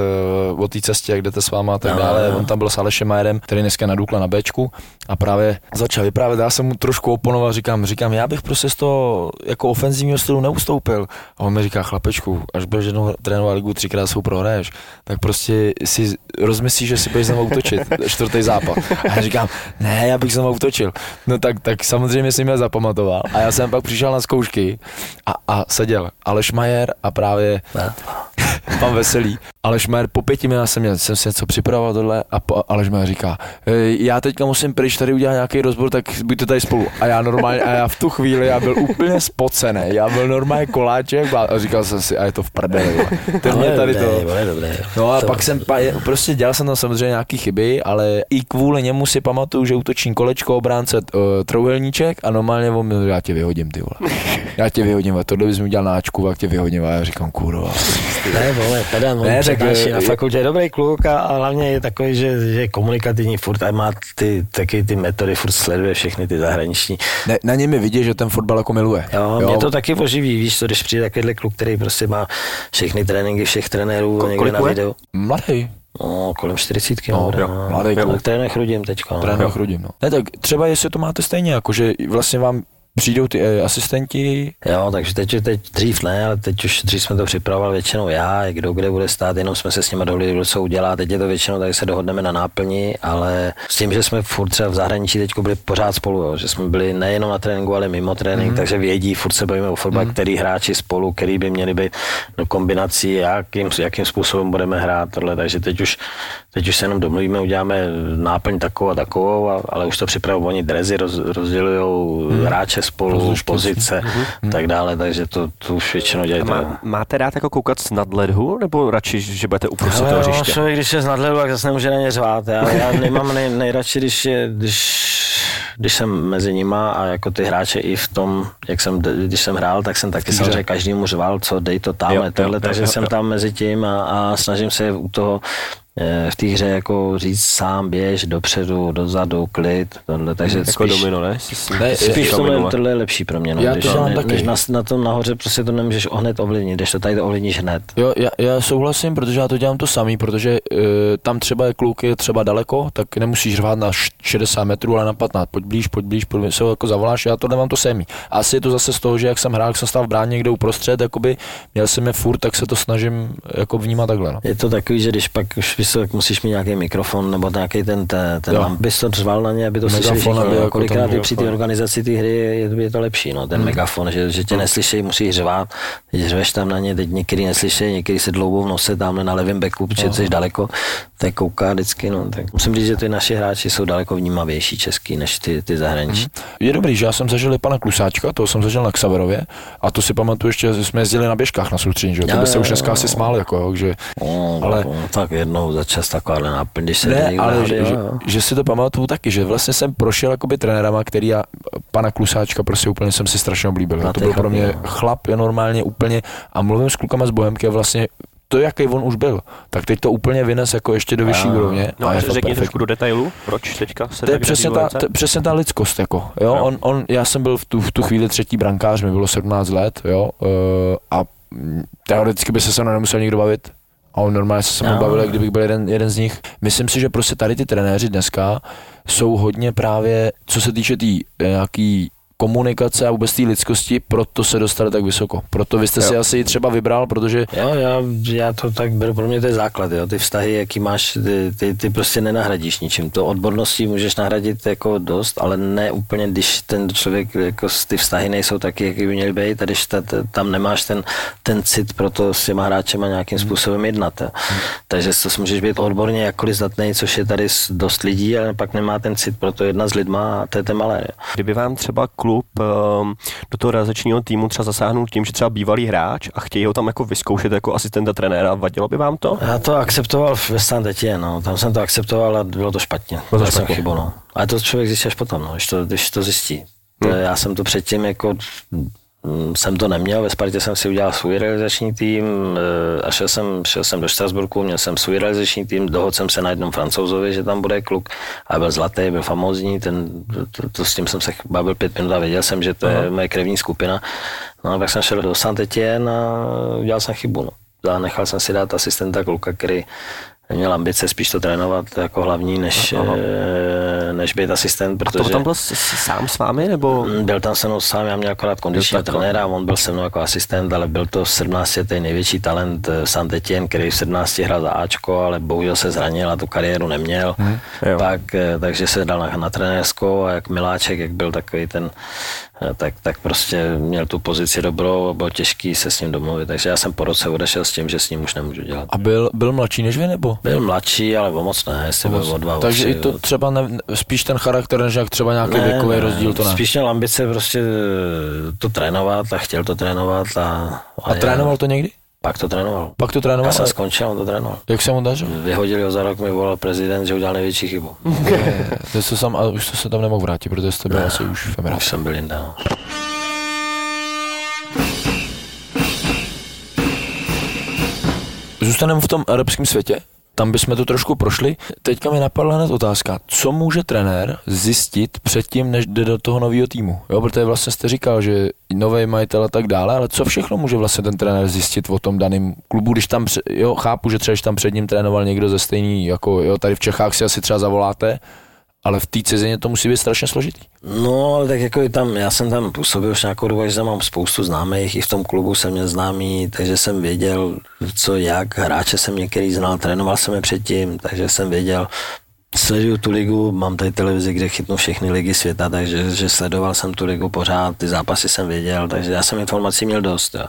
o té cestě, jak jdete s váma a tak dále. On tam byl s Alešem Majerem, který dneska na Dukle na Bčku a právě začal vyprávět. Já jsem mu trošku oponoval, říkám, já bych prostě z toho jako ofenzivního stylu neustoupil. A on mi říká, chlapečku, až budeš jednou trénovat ligu, 3x ho prohraješ, tak prostě si rozmyslíš, že si budeš znovu útočit, 4. zápas. A já říkám, ne, já bych znovu útočil. No tak samozřejmě jsem mě zapamatoval. A já jsem pak přišel na zkoušky a seděl Aleš Majer a právě pan Veselý. Aleš Majer po 5 minutách jsem si něco připravoval tohle a Aleš Majer říká, já teďka musím pryč, tady udělat nějaký rozbor, tak buďte tady spolu. A já normálně, v tu chvíli, já byl úplně spocený, já byl normálně koláček a říkal jsem si, a je to v prdeli. No a pak jsem, prostě dělal jsem tam samozřejmě nějaký chyby, ale i kvůli němu si pamatuju, že útoční kolečko, obránce, trouhelníček a normálně on, já tě vyhodím, ty vole. Já tě vyhodím, a tohle bys mi udělal náčku, a tě vyhodím a já říkám, kurva. Na fakultě je dobrý kluk a hlavně je takový, že je komunikativní furt a má taky ty metody, furt sleduje všechny ty zahraniční. Ne, na něm je vidět, že ten fotbal jako miluje. Jo, mě to taky oživí, víš co, když přijde takovýhle kluk, který prostě má všechny tréninky všech trenérů někde na videu. Mladý. No, kolem 40. Mladý kluk. Trénech Rudim teďka. No. Ne, tak třeba jestli to máte stejně, jakože vlastně vám přijdou ty asistenti. Jo, takže teď dřív ne, ale dřív jsme to připravoval většinou já, kdo kde bude stát, jenom jsme se s nimi dohodli, kdo co udělá, teď je to většinou, tak se dohodneme na náplni, ale s tím, že jsme furt třeba v zahraničí teď byli pořád spolu, jo, že jsme byli nejenom na tréninku, ale mimo trénink, takže vědí, furt se bavíme o fotbale, který hráči spolu, který by měli být do kombinací, jakým způsobem budeme hrát tohle, takže teď už se jenom domluvíme, uděláme náplň takovou a takovou, ale už to připravují oni drezy, rozdělujou hráče spolu, pozice, tak dále, takže to už většinou děláte. Máte rád jako koukat z nadhledu, nebo radši, že budete uprostřed toho hřiště? Člověk, když je z nadhledu, tak zase nemůže na ně řvát. Já nemám nejradši, když jsem mezi nima a jako ty hráče i v tom, když jsem hrál, tak jsem taky samozřejmě každému řval, co dej to tam, takže jsem tam mezi tím a snažím se u toho v té hře jako říct sám, běž dopředu, dozadu, klid, tohle, takže jako spíš... Domino, ne? Spíš tohle je lepší pro mě, no. Já to dělám taky. Na tom nahoře prostě to nemůžeš hned ovlivnit, když to tady to ovlivníš hned. Jo, já souhlasím, protože já to dělám to samý, protože tam třeba je kluk třeba daleko, tak nemusíš řvát na 60 metrů, ale na 15, pojď blíž, se ho jako zavoláš, já to nemám to samý. Asi je to zase z toho, že jak jsem hrál, jak jsem stál v bráně někde uprostřed, jakoby měl jsem je furt, tak se to snažím jako vnímat takhle, no. Je to takový, že když pak už tak musíš mít nějaký mikrofon nebo nějaký ten ambistor řval na ně, aby to slyšeli všichni, jako kolikrát i při té organizaci té hry je to lepší, no, ten megafon, že tě neslyšej, musíš řvát, když řveš tam na ně, teď některý neslyšej, některý se dloubou v nose tamhle na levém beku, protože jsi daleko, tak kouká vždycky, no, tak musím říct, že ty naši hráči jsou daleko vnímavější český než ty zahraniční. Je dobrý, že já jsem zažil i pana Klusáčka, toho jsem zažil na Xaverově a to si pamatuju ještě, že jsme jezdili na běžkách na soustředění, že to by se už dneska asi smál, jako, že ale tak jednou za čas takováhle náplň, když se ne, ale náhodě, že si to pamatuju taky, že vlastně jsem prošel jakoby trenérama, který já pana Klusáčka prostě úplně jsem si strašně oblíbil. To byl pro mě chlap, je normálně úplně a mluvím s klukama z Bohemky a vlastně to, jaký on už byl, tak teď to úplně vynes jako ještě do vyšší úrovně. No a řekni trošku do detailu, proč teďka se to je přesně ta lidskost, jako, jo? Já jsem byl v tu chvíli 3. brankář, mi bylo 17 let, jo, a teoreticky by se mnou nemusel nikdo bavit. A on normálně se mnou bavil, kdybych byl jeden z nich. Myslím si, že prostě tady ty trenéři dneska jsou hodně právě, co se týče tý nějaký komunikace a vůbec té lidskosti, proto se dostali tak vysoko. Proto vy jste si asi třeba vybral, protože... Jo, já to tak beru, pro mě to je základ, jo. Ty vztahy, jaký máš, ty prostě nenahradíš ničím. To odborností můžeš nahradit jako dost, ale ne úplně, když ten člověk, jako ty vztahy nejsou taky, jaký by měly být, a když tam nemáš ten cit pro to s těma hráčema nějakým způsobem jednat. Jo. Takže to můžeš být odborně jakkoliv zdatnej, což je tady dost lidí, ale pak nemá ten cit pro to jedna s lidma a to je ten malér. Kdyby vám třeba klub do toho realizačního týmu třeba zasáhnul tím, že třeba bývalý hráč a chtějí ho tam jako vyzkoušet jako asistenta trenéra, vadilo by vám to? Já to akceptoval ve Saint-Étienne, no. Tam jsem to akceptoval a bylo to špatně. Bylo to špatně. Chybu, no. Ale to člověk zjistí až potom, no, když to zjistí. Já jsem to předtím jako... jsem to neměl, ve Spartě jsem si udělal svůj realizační tým a šel jsem do Štrasburku, měl jsem svůj realizační tým, dohodl jsem se na jednom Francouzovi, že tam bude kluk a byl zlatý, byl famózní, s tím jsem se bavil 5 minut a věděl jsem, že to je moje krevní skupina. No a pak jsem šel do Saint-Étienne a udělal jsem chybu. No. A nechal jsem si dát asistenta kluka, který měl ambice spíš to trénovat jako hlavní, než být asistent, protože... A to tam byl sám s vámi, nebo...? Byl tam se mnou sám, já měl akorát kondičního trenéra, on byl se mnou jako asistent, ale byl to 17. největší talent Saint-Étienne, který v 17 hrál za Ačko, ale bohužel se zranil a tu kariéru neměl. Pak, takže se dal na trenérskou a jak Miláček, jak byl takový ten... Tak prostě měl tu pozici dobrou a bylo těžký se s ním domluvit, takže já jsem po roce odešel s tím, že s ním už nemůžu dělat. A byl mladší než vy, nebo? Byl mladší, ale moc ne, jestli byl o 2, takže 3, i to třeba spíš ten charakter, než jak třeba nějaký věkový rozdíl, to ne? Spíš měl ambice prostě to trénovat a chtěl to trénovat a trénoval to někdy? Pak to trénoval. Já jsem skončil, on to trénoval. Jak se mu dařilo? Vyhodili ho za rok, mi volal prezident, že udělal největší chybu. A už to se tam nemohl vrátit, protože jste byl asi už v Emirátech. Už jsem byl jinde, no. Zůstaneme v tom arabském světě, tam bychom to trošku prošli. Teďka mi napadla hned otázka, co může trenér zjistit předtím, než jde do toho nového týmu? Jo, protože vlastně jste říkal, že nový majitel a tak dále, ale co všechno může vlastně ten trenér zjistit o tom daném klubu, když tam, jo, chápu, že třeba když tam před ním trénoval někdo ze stejný, jako jo, tady v Čechách si asi třeba zavoláte, ale v té cizině to musí být strašně složitý. No, ale tak jako já jsem tam působil už nějakou dobu, že mám spoustu známých, i v tom klubu jsem měl známý, takže jsem věděl, co jak, hráče jsem některý znal, trénoval jsem je předtím, takže jsem věděl, sleduju tu ligu, mám tady televizi, kde chytnu všechny ligy světa, takže že sledoval jsem tu ligu pořád, ty zápasy jsem věděl, takže já jsem informací měl dost. Jo.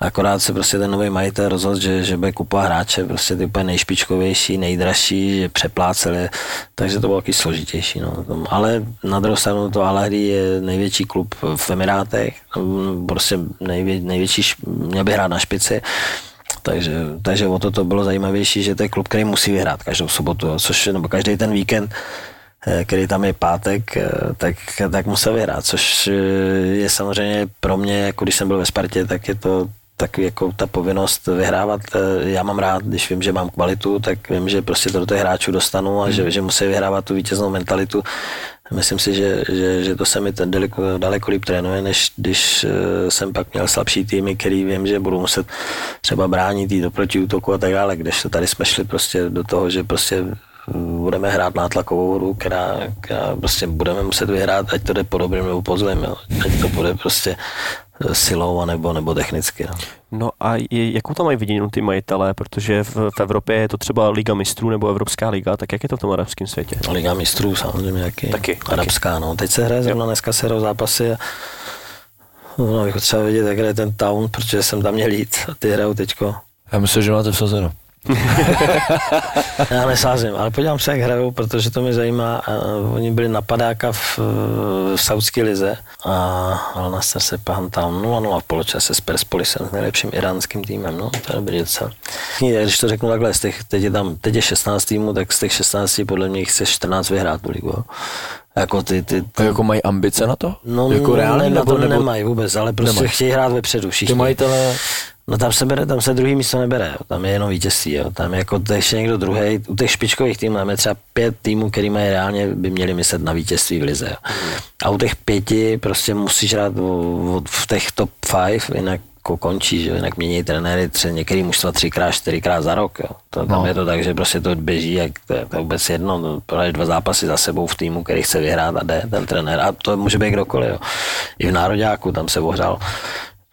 Akorát se prostě ten nový majitel rozhodl, že bude kupovat hráče, prostě ty úplně nejšpičkovější, nejdražší, že přepláceli, takže to bylo taky složitější. No. Ale na druhou stranu to Al-Ahli je největší klub v Emirátech, prostě největší, měl by hrát na špici. Takže o to bylo zajímavější, že to je klub, který musí vyhrát každou sobotu, nebo každý ten víkend, který tam je pátek, tak musel vyhrát, což je samozřejmě pro mě, jako když jsem byl ve Spartě, tak je to takový jako ta povinnost vyhrávat. Já mám rád, když vím, že mám kvalitu, tak vím, že prostě to do těch hráčů dostanu a že musí vyhrávat tu vítěznou mentalitu. Myslím si, že to se mi daleko líp trénuje, než když jsem pak měl slabší týmy, který vím, že budu muset třeba bránit, jít do protiútoku a tak dále, kdežto tady jsme šli prostě do toho, že prostě budeme hrát nátlakovou hru, která prostě budeme muset vyhrát, ať to jde po dobrým nebo po zlým, jo. Ať to bude prostě silou nebo technicky. No. No a jakou tam mají viděnou ty majitelé, protože v Evropě je to třeba Liga mistrů nebo Evropská liga, tak jak je to v tom arabském světě? Liga mistrů samozřejmě taky. Arabská, no. Teď se hraje zrovna, dneska se hrajou zápasy a no, bych třeba vidět, jak je ten Town, protože jsem tam měl jít a ty hrajou teďko. Já myslím, že máte vsazeno. Já nesázím, ale podívám se, jak hrajou, protože to mě zajímá. Oni byli napadáka v saudské lize a Al-Nassr se Pahantown 0-0 v poločase s Perspolisem, s nejlepším iránským týmem, no, to je dobrý docela. Když to řeknu takhle, teď je 16 týmů, tak z těch 16 podle mě chce 14 vyhrát tu ligu. Jako ty jako mají ambice na to? No, jako reálně na to nebo... nemají vůbec, ale prostě chtějí hrát vepředu všichni. Ty majitelé... No tam se druhý místo nebere, jo. Tam je jenom vítězství, jo. Tam je jako ještě někdo druhý. U těch špičkových týmů máme třeba 5 týmů, který mají reálně, by měli myslet na vítězství v lize, jo. A u těch 5 prostě musíš hrát v těch top 5, jinak jako končí, že jo, jinak mění trenéry třeba některý mužstva 3x, 4x za rok, jo. To, tam je to tak, že prostě to běží, jak to je vůbec jedno, prodáš 2 zápasy za sebou v týmu, který chce vyhrát a jde ten trenér, a to může být kdokoliv, jo. I v nároďáku tam se ohřál,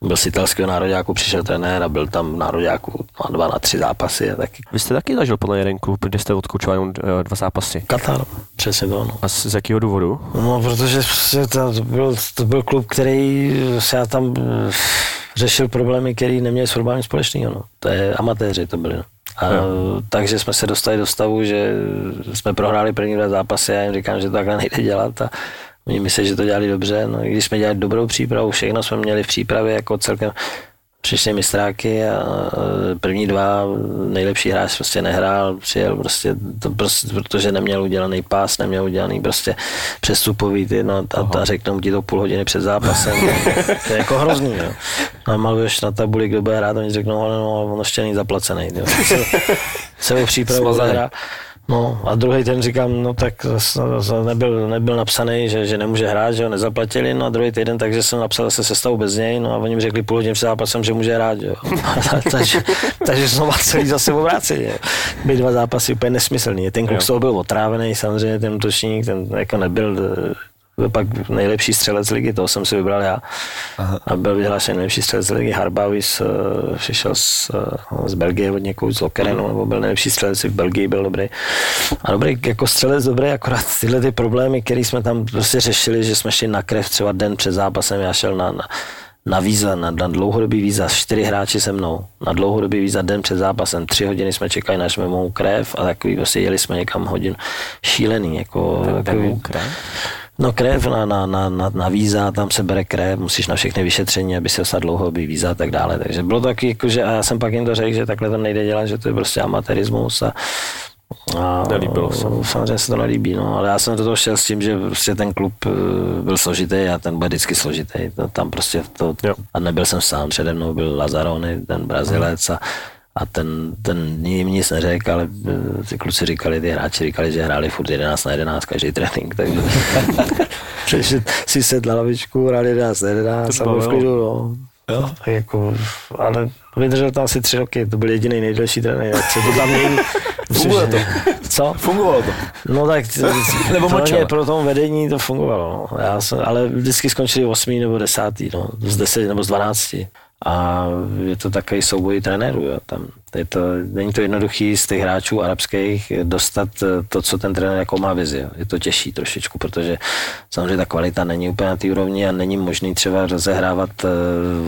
byl z italského nároďáku, přišel trenér a byl tam v nároďáku 2 na 3 zápasy. A taky. Vy jste taky zažil podle Jerenku, kde jste odkoučoval jenom 2 zápasy? Katar, přesně to ono. A z jakého důvodu? No, protože to byl klub, který se já tam řešil problémy, který neměli s fotbalem společného. No. To je amatéři to byli. No. A, takže jsme se dostali do stavu, že jsme prohráli první 2 zápasy a já jim říkám, že to takhle nejde dělat. A oni myslí, že to dělali dobře, no, když jsme dělali dobrou přípravu, všechno jsme měli v přípravě, jako celkem přišli mistráky a první 2 nejlepší hráč prostě nehrál, přijel prostě, to prostě, protože neměl udělaný pás, neměl udělaný prostě přestupový, ty, no, a řeknou ti to půl hodiny před zápasem, to je jako hrozný, jo. A maluješ na tabuli, kdo bude hrát, oni řeknou, ale no, on ještě není zaplacený, jo. Se o přípravu zahrá. No a druhý ten říkám, no tak nebyl napsaný, že nemůže hrát, že ho nezaplatili, no a druhý týden, takže jsem napsal zase sestavu bez něj, no a oni mi řekli půl hodiny před zápasem, že může hrát, jo. takže znova celý zase obrácili, byly 2 zápasy úplně nesmyslný, ten kluk z toho byl otrávený, samozřejmě ten útočník, ten jako nebyl, pak nejlepší střelec ligy, toho jsem si vybral já. Aha. A byl vyhlášen nejlepší střelec ligy, Harbavis, přišel z Belgie od někoho, z Lokerenu, nebo byl nejlepší střelec v Belgii, byl dobrý. A dobrý, jako střelec dobrý, akorát tyhle ty problémy, které jsme tam prostě řešili, že jsme šli na krev třeba den před zápasem, já šel na víza, na dlouhodobý víza, 4 hráči se mnou, na dlouhodobý víza den před zápasem, 3 hodiny jsme čekali, než jsme mohli krev a takový, prostě jeli jsme někam hodin šílený, jako takový. No krev na víza, tam se bere krev, musíš na všechny vyšetření, aby se dostal dlouhodobý víza a tak dále. Takže bylo taky, jakože, a já jsem pak jim to řekl, že takhle to nejde dělat, že to je prostě amatérismus a samozřejmě se to nelíbí, no, ale já jsem do toho šel s tím, že prostě ten klub byl složitý a ten bude vždycky složitý. Tam prostě a nebyl jsem sám, přede mnou byl Lazaroni, ten Brazilec a ten jim nic neřekl, ale ty kluci říkali, ty hráči říkali, že hráli furt 11 na 11 každý trénink, takže si sedl na lavičku, hráli 11 na 11 a byl v klidu, no. Jo? Jako, ale vydržel tam asi 3 roky, to byl jediný nejdelší trenér, co to tam měl. Funguje to. Co? Fungovalo to. No tak, pro tom vedení to fungovalo, no. Ale vždycky skončili 8. nebo 10. no, z 10 nebo z 12. A je to takový souboj trenérů, jo. Tam není to jednoduchý z těch hráčů arabských dostat to, co ten trenér jako má vizi. Jo. Je to těžší trošičku, protože samozřejmě ta kvalita není úplně na té úrovni a není možný třeba rozehrávat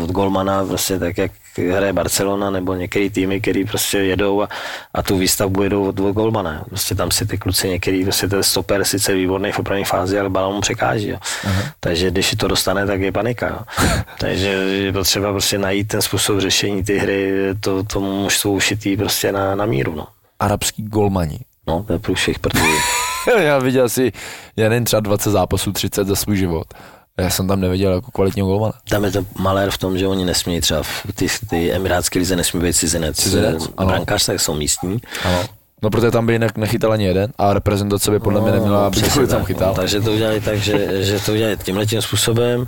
od golmana prostě tak, jak hraje Barcelona nebo některé týmy, který prostě jedou a tu výstavbu jedou od golmana. Prostě tam si ty kluci některý, prostě ten stoper sice výborný v opravní fázi, ale balón mu překáží. Jo. Takže když to dostane, tak je panika. Jo. Takže je potřeba prostě najít ten způsob řešení ty hry, tomu jsou ušitý prostě na míru, no. Arabský golmani. No, to je průšvih, protože... Já viděl si jen třeba 20 zápasů, 30 za svůj život. Já jsem tam neviděl jako kvalitního golmana. Tam je to malér v tom, že oni nesmějí třeba ty emirátské lize nesmí být cizinec. Brankář tak jsou místní. Ano. No, protože tam by jinak nechytal ani jeden a reprezentace by podle mě neměla, aby se tam chytal. No, takže to udělali tak, že to udělali tímhletím způsobem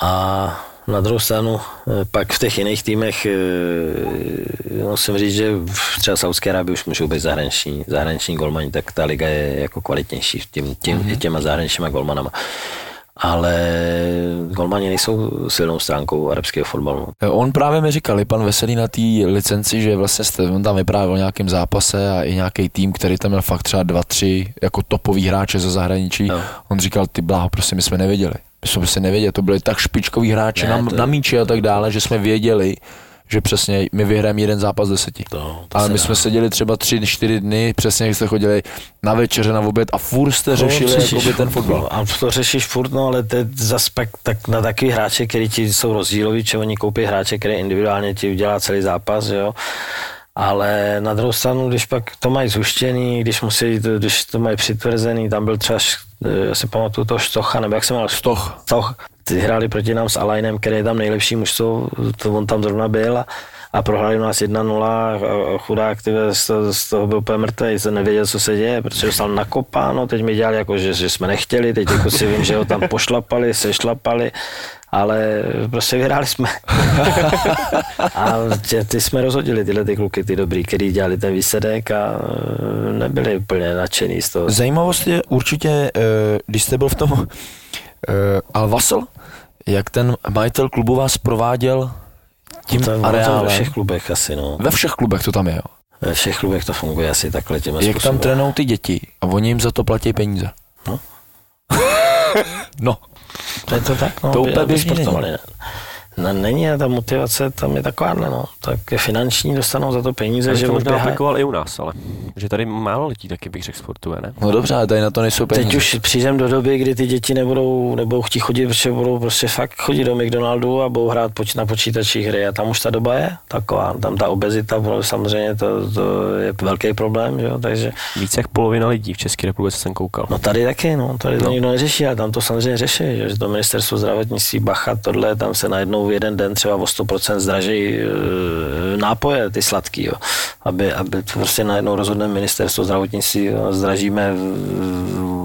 a... Na druhou stranu, pak v těch jiných týmech musím říct, že třeba v Saúdské Arábii už můžou být zahraniční golmani, tak ta liga je jako kvalitnější těma zahraničníma golmanama. Ale golmani nejsou silnou stránkou arabského fotbalu. On právě mi říkal, pan Veselý na té licenci, že vlastně on tam vyprávěl o nějakém zápase a i nějaký tým, který tam měl fakt třeba 2-3 jako topový hráče ze zahraničí. No. On říkal, ty bláho, prostě my jsme nevěděli. My jsme se nevěděli, to byli tak špičkoví hráči na míči a tak dále, že jsme věděli, že přesně my vyhrajeme 1 zápas 10. Ale my jsme seděli třeba 3-4 dny, přesně jak jste chodili na večeře, na oběd a furt jste řešili jakoby ten fotbal. A to řešíš furt, no, ale to je zase tak na takový hráče, který ti jsou rozdíloví, že oni koupí hráče, který individuálně ti udělá celý zápas, jo. Ale na druhou stranu, když pak to mají zhuštěný, když to mají přitvrzený, tam byl třeba, já si pamatuju toho Štocha, nebo jak se jmenoval? Štoch. Ty hráli proti nám s Alainem, který je tam nejlepší mužstvo, on tam zrovna byl a prohráli nás 1-0 a chudák z toho byl úplně mrtvej, jsem nevěděl, co se děje, protože dostal nakopáno, teď mi dělali jako, že jsme nechtěli, teď jako si vím, že ho tam pošlapali, sešlapali ale prostě vyhráli jsme. A ty jsme rozhodili tyhle ty kluky, ty dobrý, který dělali ten výsledek a nebyli úplně nadšený z toho. Zajímavost je určitě, když jste byl v tom Al-Wasl, jak ten majitel klubu vás prováděl tím areálem. Ve všech klubech asi, no. Ve všech klubech to tam je, jo? Ve všech klubech to funguje asi takhle těma způsobem. Jak tam trénou ty děti a oni jim za to platí peníze? No. No. To je to tak, no. To úplně běžný není. No, není ta motivace, tam je takováhle, no. Tak finanční dostanou za to peníze, že to možná aplikoval i u nás, ale že tady málo lidí taky bych řekl sportuje, ne? No dobře, ale tady na to nejsou peníze. Teď už přijdeme do doby, kdy ty děti nebudou chtít chodit, protože budou prostě fakt chodit do McDonaldu a budou hrát na počítačích hry a tam už ta doba je taková. Tam ta obezita, samozřejmě to je velký problém, jo, takže... Více jak polovina lidí v České republice jsem koukal. No tady taky, no, tady to no. Nikdo neřeší, ale tam to samozřejmě řeší, že to ministerstvo zdravotnictví, bacha, tohle, tam se najednou jeden den třeba o 100% zdražejí nápoje, ty sladký, jo. Aby prostě najednou rozhodne ministerstvo zdravotnictví, zdražíme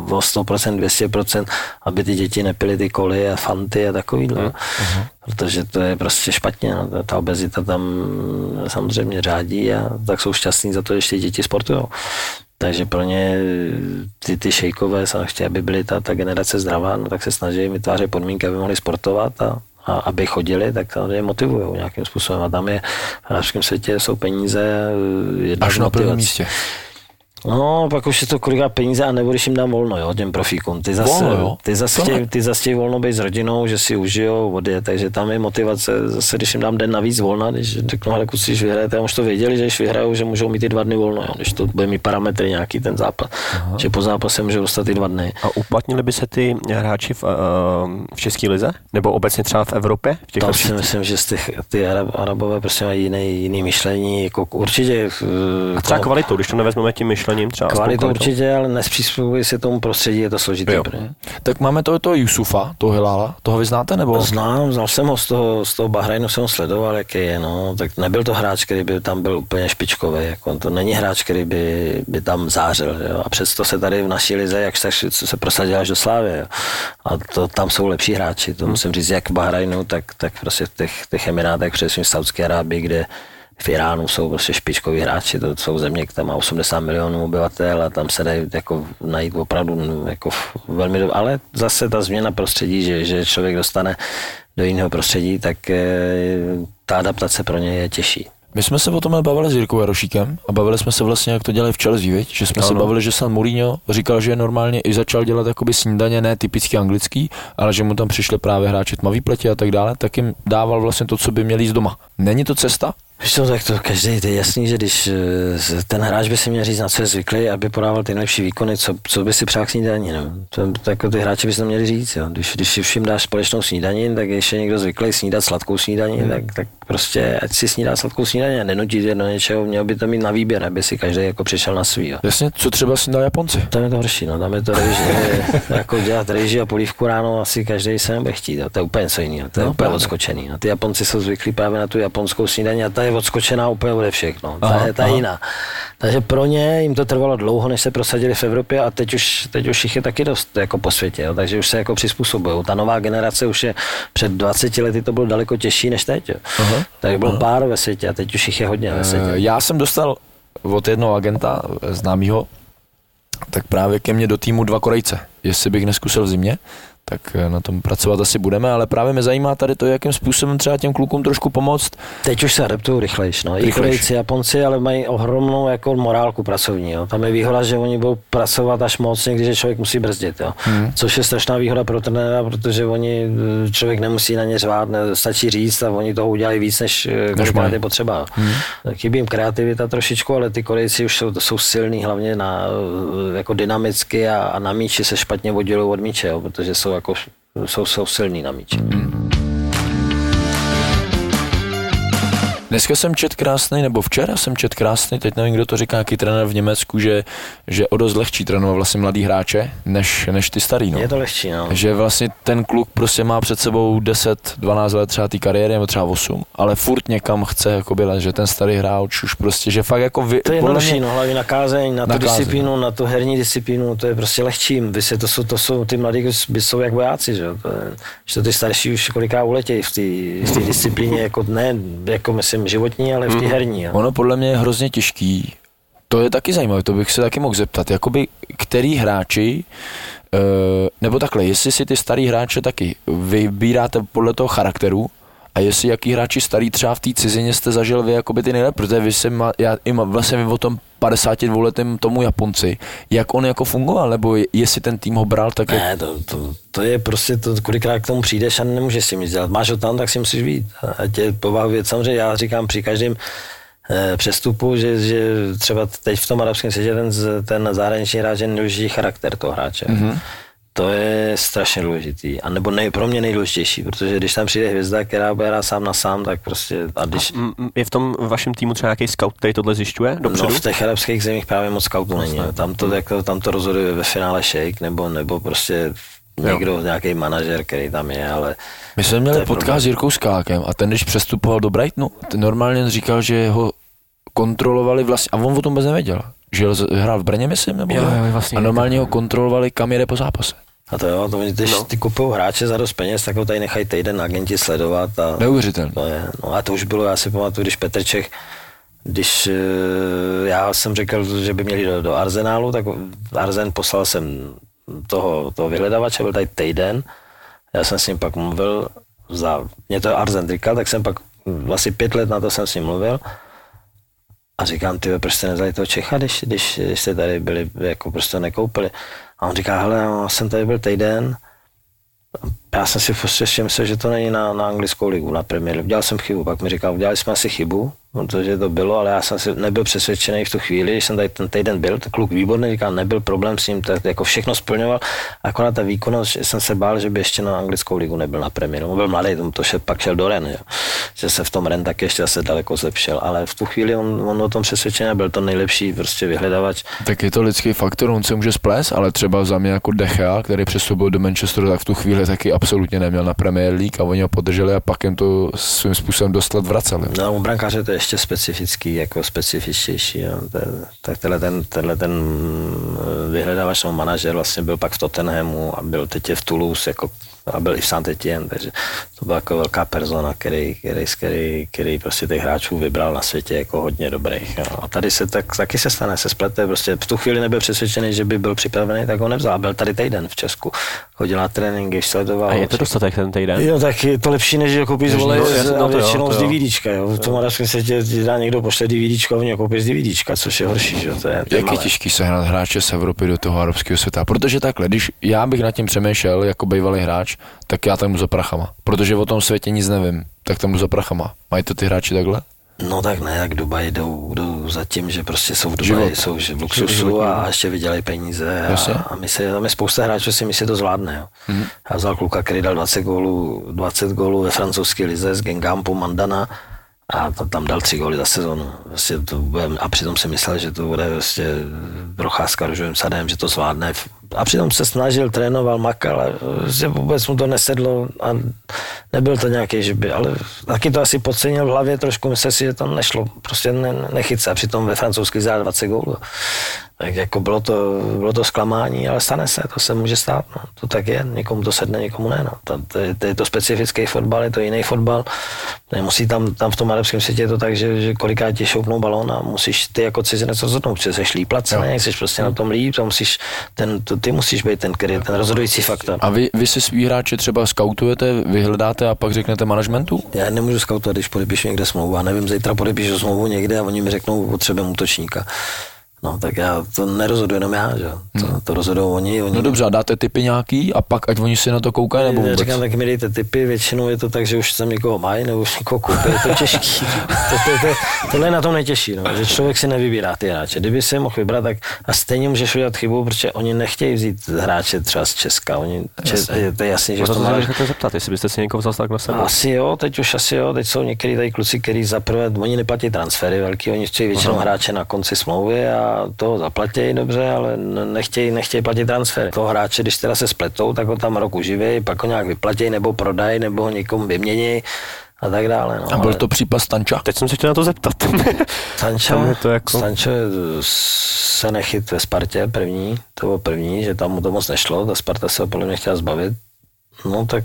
o 100%, 200%, aby ty děti nepily ty koly a fanty a takovýhle. Uh-huh. Protože to je prostě špatně. No. Ta obezita tam samozřejmě řádí a tak jsou šťastní za to, že ty děti sportujou. Takže pro ně ty šejkové, chtějí, aby byly ta generace zdravá, no, tak se snaží vytvářet podmínky, aby mohli sportovat a aby chodili, tak je motivujou nějakým způsobem. A tam je v hráčském světě jsou peníze jedna až na prvním místě. No, pak už je to koliká peníze, anebo když jim dám volno, jo, těm profíkům. Ty zase chtějí volno být s rodinou, že si užijou, odjet, takže tam je motivace, zase když jim dám den navíc volna, když řeknu, ale kluci, když vyhrajete, už to věděli, že když vyhrajou, že můžou mít ty 2 dny volno, jo, když to bude mít parametry nějaký ten zápas, aha, že po zápase můžou dostat ty 2 dny. A uplatnili by se ty hráči v České lize? Nebo obecně třeba v Evropě? Tam si myslím, že ty Arabové prostě mají jiný myšlení, jako určitě. A třeba kvalitu, když to nevezmeme tím myšlení. Kvalitu určitě, ale nezpřizpůsobuje se tomu prostředí, je to složité. Tak máme toho Jusufa, toho Hilála, toho vy znáte nebo? Znal jsem ho z toho Bahrajnu, jsem ho sledoval, jaký je, no, tak nebyl to hráč, který by tam byl úplně špičkový, jako on to není hráč, který by tam zářil, jo, a přesto se tady v naší lize, jak se prosadil až do Slávy, jo, a to, tam jsou lepší hráči, to musím říct, jak v Bahrajnu, tak prostě v těch Emirátech, především v Saúdské Arábii, kde v Iránu jsou prostě špičkoví hráči, to jsou země, která má 80 milionů obyvatel a tam se dají jako najít opravdu jako velmi dobře, ale zase ta změna prostředí, že člověk dostane do jiného prostředí, tak ta adaptace pro ně je těžší. My jsme se o tomhle bavili s Jirkou Jarošíkem a bavili jsme se vlastně, jak to dělají v Chelsea, viď? Že jsme se bavili, že San Mourinho říkal, že je normálně i začal dělat jakoby snídaně, ne typicky anglický, ale že mu tam přišli právě hráči tmavý pleti a tak dále, tak jim dával vlastně to, co by měli jíst doma. Není to cesta? Víš, tak to každý, to je jasný, že když ten hráč by si měl říct, na co je zvyklý, aby podával ty nejlepší výkony, co by si přál k snídani, no. Tak ty hráči by si to měli říct, jo. Když si všim dáš společnou snídani, tak ještě někdo zvyklý snídat sladkou snídani, tak prostě ať si snídá sladkou snídani a nenutit je do něčeho, měl by to mít na výběr, aby si každý jako přišel na svý. Jo. Jasně, co třeba snídá Japonci? Tam je to horší, no, tam je to rýži, jako dělat rýži a polívku ráno, asi každý se nebude chtít, jo. To je úplně co jiného, to je úplně odskočený. No. Ty Japonci jsou zvyklí právě na tu japonskou snídani a ta je odskočená úplně ode všech, no. Ta je jiná. Takže pro ně jim to trvalo dlouho, než se prosadili v Evropě a teď už jich je taky dost jako po světě, no. Takže už se jako přizpůsobují. Ta nová generace už je před 20 lety to bylo daleko těžší než teď. Uh-huh. Tak bylo pár ve světě a teď už jich je hodně ve světě. Já jsem dostal od jednoho agenta známýho, tak právě ke mně do týmu 2 Korejce, jestli bych neskusil v zimě. Tak na tom pracovat asi budeme, ale právě mě zajímá tady to, jakým způsobem třeba těm klukům trošku pomoct. Teď už se adaptují rychlejš, no. I Korejci, Japonci, ale mají ohromnou jako morálku pracovní, jo. Tam je výhoda, že oni budou pracovat až moc někdy, že člověk musí brzdit, jo. Hmm. Což je strašná výhoda pro trenéra, protože oni, člověk nemusí na ně řvát, stačí říct a oni toho udělají víc, než je potřeba. Hmm. Chybí jim kreativita trošičku, ale ty Korejci už jsou silní, hlavně na, jako dynamicky a na míči se špatně oddělují od míče, jo, protože jsou silní na míči. Dneska jsem čet krásný, nebo včera jsem čet krásný, teď nevím, kdo to říká, jaký trenér v Německu, že o dost lehčí trénovat vlastně mladý hráče, než ty starý. No. Je to lehčí, no. Že vlastně ten kluk prostě má před sebou 10, 12 let třeba té kariéry, nebo třeba 8, ale furt někam chce jakoby let, že ten starý hráč už prostě, že fakt jako... to je jednodušší, no, hlavně na kázeň, na tu disciplínu, na tu herní disciplínu, to je prostě lehčí. To jsou ty mladí, jsou jak vojáci, že? Že ty starší už kolikrát uletějí v té disciplíně, jako ne, jako myslím životní, ale v té herní. Ono podle mě je hrozně těžký. To je taky zajímavé, to bych se taky mohl zeptat. Jakoby, který hráči, nebo takhle, jestli si ty starý hráče taky vybíráte podle toho charakteru, a jestli jaký hráči starý třeba v té cizině jste zažil vy jakoby ty nejlepší, protože já vlastně vím o tom 52letém tomu Japonci, jak on jako fungoval, nebo jestli ten tým ho bral tak... Ne, to je prostě, to, kolikrát k tomu přijdeš a nemůžeš si nic dělat. Máš ho tam, tak si musíš být. A tě pobaví, samozřejmě já říkám při každém přestupu, že třeba teď v tom arabském světě ten zahraniční hráč je nejdůležitější charakter toho hráče. Mm-hmm. To je strašně důležitý, a nebo pro mě nejdůležitější, protože když tam přijde hvězda, která bude hrát sám na sám, tak prostě... Je v tom vašem týmu třeba nějaký scout, který tohle zjišťuje dopředu? No, v těch arabských zemích právě moc scoutů není. Tam to rozhoduje ve finále šejk, nebo prostě někdo, nějaký manažer, který tam je, ale... My jsme měli podcast s Jirkou Skákem a ten, když přestupoval do Brightonu, normálně říkal, že ho kontrolovali vlastně, a on o tom vůbec nevěděl. Že hrál v Brně, myslím, nebo a normálně ho kontrolovali, kam jede po zápase. A to jo, když ty kupují hráče za dost peněz, tak ho tady nechají týden agenti sledovat. A neuvěřitelné. No a to už bylo, já si pamatuju, když Petr Čech, když já jsem řekl, že by měli do Arsenálu, tak Arsen poslal jsem toho vyhledavače, byl tady týden, já jsem s ním pak mluvil, mě to Arsen říkal, tak jsem pak vlastně 5 let na to jsem s ním mluvil. A říkám, ty proč jste nevzali toho Čecha, když jste tady byli, jako prostě nekoupili. A on říká, hele, já jsem tady byl týden, já jsem si prostě myslel, že to není na anglickou ligu, na Premier League. Udělal jsem chybu, pak mi říkal, udělali jsme asi chybu, protože to bylo, ale já jsem si nebyl přesvědčený v tu chvíli, když jsem tady ten týden byl, ten kluk výborný, říkal, nebyl problém s ním, tak jako všechno splňoval, akorát ta výkonnost, jsem se bál, že by ještě na anglickou ligu nebyl na Premier. On byl mladý, pak šel do Ren, že se v tom Ren taky ještě zase daleko zlepšil, ale v tu chvíli on o tom přesvědčený, byl to nejlepší prostě vyhledavač. Tak je to lidský faktor, on se může splést, ale třeba za mě jako Decha, který přestoupil do Manchesteru, tak v tu chvíli taky absolutně neměl na Premier League a oni ho podrželi a pak jim to svým způsobem dostat vraceli. No, u brankáře to je ještě specifický, jako specifičtější. Jo. Tak tenhle ten vyhledavač nebo manažer vlastně byl pak v Tottenhamu a byl teď v Toulouse jako, a byl i v Saint-Étienne, takže to byla jako velká persona, který prostě těch hráčů vybral na světě jako hodně dobrých. Jo. A tady se taky se stane, se splete, prostě v tu chvíli nebyl přesvědčený, že by byl připravený, tak ho nevzal. Byl tady týden v Česku, chodil na tréninky, sledoval. A je to dostatek ten týden? Jo, tak je to lepší, než ho koupíš většinou z DVDčka. V tom arabském světě ti dá někdo pošle DVDčko, v něj koupíš z DVDčka, což je horší. Že? Jak je těžký sehnat hráče z Evropy do toho arabského světa, protože takhle, když já bych nad tím přemýšlel jako bývalý hráč, tak já tam jdu za prachama, protože o tom světě nic nevím, tak tam jdu za prachama. Mají to ty hráči takhle? No tak ne, jak Dubaj jdou za tím, že prostě jsou v Dubaji, jsou v luxusu a ještě vydělají peníze a tam je spousta hráčů, si myslí, že to zvládne. Jo. Mm-hmm. Já vzal kluka, který dal 20 gólů ve francouzské lize z Gengampu Mandana a tam dal 3 góly za sezonu. Vlastně a přitom si myslel, že to bude vlastně procházka růžovým sadem, že to zvládne. A přitom se snažil, trénoval, makal, ale vůbec mu to nesedlo a nebyl to nějaký, že by, ale taky to asi podcenil v hlavě trošku, myslel si, že tam nešlo, prostě nechyce a přitom ve francouzský zá 20 gólů. Tak jako bylo to zklamání, ale stane se, to se může stát, no. To tak je, někomu to sedne, někomu ne, no. Je to specifický fotbal, je to jiný fotbal, musí tam v tom arabském světě je to tak, že kolikrát ti šoupnou balón a musíš ty jako cizinec rozhodnout, protože jsi líplac, ne, jsi prostě na tom líp, tam musíš ty musíš být ten, který je ten rozhodující faktor. A vy si svý hráče třeba skautujete, vyhledáte a pak řeknete managementu? Já nemůžu skautovat, když podepíšu někde smlouvu, já nevím, zítra podepíšu smlouvu někde a oni mi řeknou potřebujeme útočníka. No tak já to nerozhoduji jenom já, že? To rozhodují oni. No dobře, a dáte tipy nějaký a pak ať oni si na to koukají nebo vůbec? Říkám, tak mi dejte tipy, většinou je to tak, že už jsem někoho mají nebo už někoho koupil, je to těžký. Tohle je na tom nejtěžší, no, že člověk si nevybírá ty hráče. Kdyby si je mohl vybrat, tak a stejně můžeš udělat chybu, protože oni nechtějí vzít hráče třeba z Česka. To je jasný, že to máš. Můžete se zeptat, jestli byste si někoho vzal tak na sebe. Asi jo, teď jsou některý tady kluci, kteří zaprvé oni neplatí transfery velký, oni chtějí většinou hráče na konci smlouvy a toho zaplatí dobře, ale nechtějí platit transfery. Toho hráče, když teda se spletou, tak ho tam rok uživí, pak ho nějak vyplatí nebo prodají, nebo ho někomu vymění a tak dále. No. A byl to případ Stanča? Teď jsem se chtěl na to zeptat. Stančo se nechyt ve Spartě první, to bylo první, že tam mu to moc nešlo, ta Sparta se ho podle mě chtěla zbavit. No tak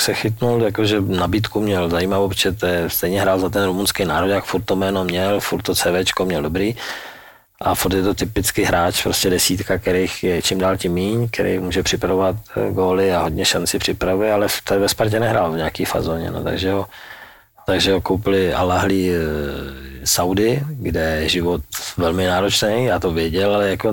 se chytnul, jakože nabídku měl zajímavou, protože stejně hrál za ten rumunský národ, jak furt to jméno měl, furt to CVčko měl dobrý a furt je to typický hráč, prostě desítka, kterých je čím dál tím míň, který může připravovat góly a hodně šanci připravuje, ale ve Spartě nehrál v nějaký fazóně, no, takže ho koupili Al-Ahli Saudy, kde je život velmi náročný, já to věděl, ale jako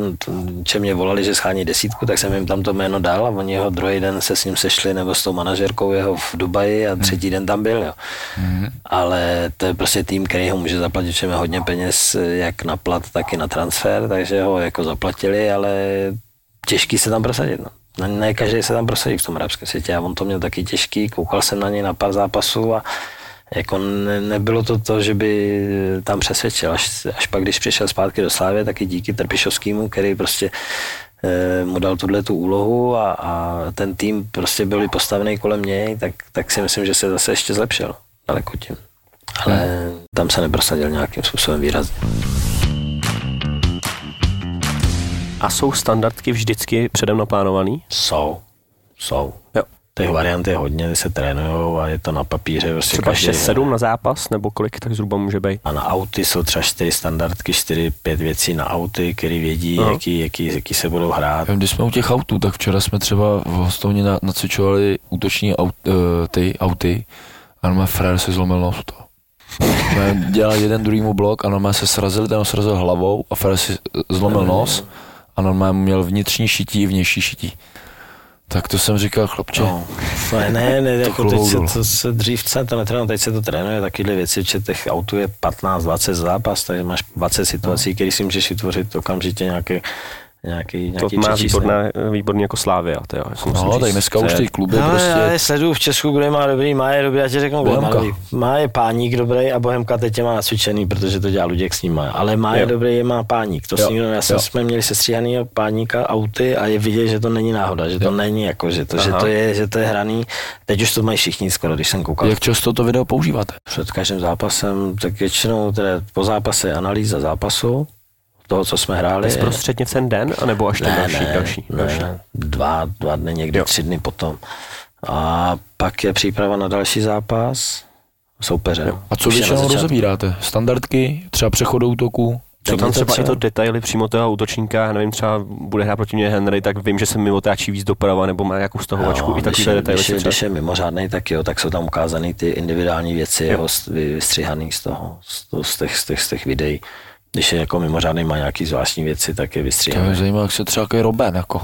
če mě volali, že schání desítku, tak jsem jim tam to jméno dal a oni ho druhý den se s ním sešli nebo s tou manažerkou jeho v Dubaji a třetí den tam byl. Jo. Ale to je prostě tým, který ho může zaplatit, že má hodně peněz jak na plat, tak i na transfer, takže ho jako zaplatili, ale těžký se tam prosadit. No. Ne každý se tam prosadí v tom arabském světě a on to měl taky těžký, koukal jsem na něj na pár zápasů a jako nebylo to, že by tam přesvědčil, až pak, když přišel zpátky do Slávie, tak i díky Trpišovskému, který prostě mu dal tu úlohu a ten tým prostě byl postavený kolem něj, tak si myslím, že se zase ještě zlepšil daleko tím. Ale tam se neprosadil nějakým způsobem výrazně. A jsou standardky vždycky předem naplánovaný? Jsou. Jo. Těch variant je hodně, ty se trénujou a je to na papíře. Prostě třeba 6-7 na zápas, nebo kolik tak zhruba může být? A na auty jsou třeba 4 standardky, 4-5 věcí na auty, který vědí, jaký se budou hrát. Když jsme u těch autů, tak včera jsme třeba v hostovně nacvičovali útoční auty a normálně frér se zlomil nos toho. Dělali jeden druhýmu blok a normálně se srazili, ten ho srazil hlavou a frér si zlomil nos a normálně měl vnitřní šití i vnější šití. Tak to jsem říkal, chlapče. No, ne, jako teď se dřívce to netrénuje, teď se to trénuje, takovýhle věci, že těch autů je 15-20 zápas, takže máš 20 situací, které si můžeš vytvořit okamžitě nějaký to má výborný jako Slávia. Tak dneska už ty kluby prostě... Já sleduju v Česku, kdo má dobrý, já ti řeknu, Bohemka. Má je Páník dobrý a Bohemka teď je má nacvičený, protože to dělá Luděk s ním. Ale má je dobrý, je má Páník. Jsme měli sestříhaný Páníka, auty a je vidět, že to není náhoda, že to není jako, že to je hraný. Teď už to mají všichni skoro, když jsem koukal. Jak často to video používáte? Před každým zápasem, tak většinou po zápase analýza zápasu. Toho, co jsme hráli. Bezprostředně v ten den, anebo až ten další? Ne, 2 dny, někdy 3 dny potom. A pak je příprava na další zápas soupeře. A co většinou rozebíráte? Standardky, třeba přechod útoku? Jsou tam třeba i to detaily přímo toho útočníka, nevím, třeba bude hrát proti mě Henry, tak vím, že se mi otáčí víc doprava, nebo má nějakou stahovačku i takovýhle detaily. Když je mimořádnej, tak jo, tak jsou tam ukázané ty individuální věci, jeho vystřihaný z těch videí. Když je jako mimořádný, má nějaký zvláštní věci, tak je vystříhaný. To mě zajímá, jak se třeba Robben, jako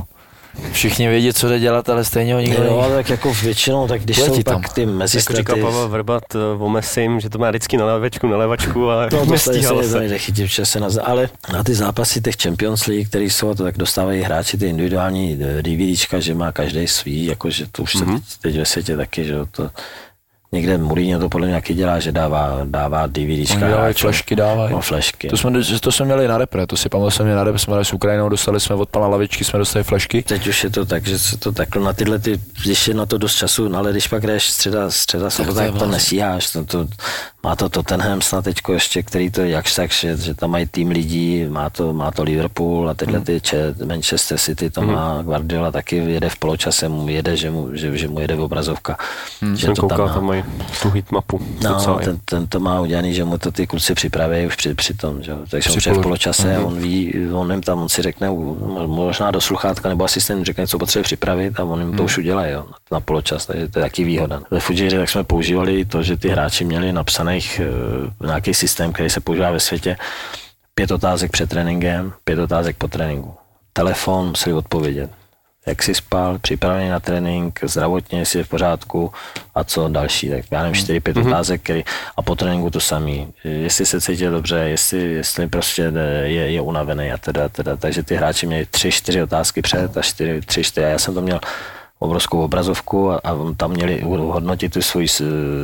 všichni vědí, co jde dělat, ale stejně ho nikdo neví. Tak jako většinou, tak když jsou pak ty mezistraty... Jako říká Pavel Vrbat o Messim, že to má vždycky na levačku, ale nestíhalo se. Ale na ty zápasy těch Champions League, které jsou, to tak dostávají hráči ty individuální DVDčka, že má každý svý, jakože to už se teď ve světě taky, že to... Někde Mourinho to podle mě taky dělá, že dává DVDčka. Dělají flešky, dávají. No, flešky. To jsme měli na repre, to si pamatuju, jsme měli na repre, jsme s Ukrajinou, dostali jsme od pana Lavičky, jsme dostali flešky. Teď už je to tak, že se to takhle na tyhle, když je na to dost času, ale když pak jdeš středa sobota, tak to nesíháš. Má to Tottenham snad teďko ještě, který to jakž tak, že tam mají tým lidí, má to Liverpool a tyhle ty Manchester City, to má Guardiola taky, jede v poločase, že mu jede obrazovka. Že to tam tu hitmapu. No, ten to má udělaný, že mu to ty kluci připraví už při tom, že jo. Takže on přijde v poločase a on ví, on jim tam, on si řekne, možná do sluchátka nebo asistent řekne, co potřebuje připravit a on jim to už udělá, jo, na poločas, takže to je taky výhoda. Ve Fudžeře tak jsme používali to, že ty hráči měli napsaných nějaký systém, který se používá ve světě, 5 otázek před tréninkem, 5 otázek po tréninku. Telefon museli odpovědět. Jak jsi spal, připravený na trénink, zdravotně, jestli je v pořádku a co další, tak já nevím, 4-5 otázek, který, a po tréninku to samý. Jestli se cítí dobře, jestli prostě je unavený a teda. Takže ty hráči měli 3-4 otázky před a 4-3-4. Já jsem to měl obrovskou obrazovku a tam měli hodnotit tu svůj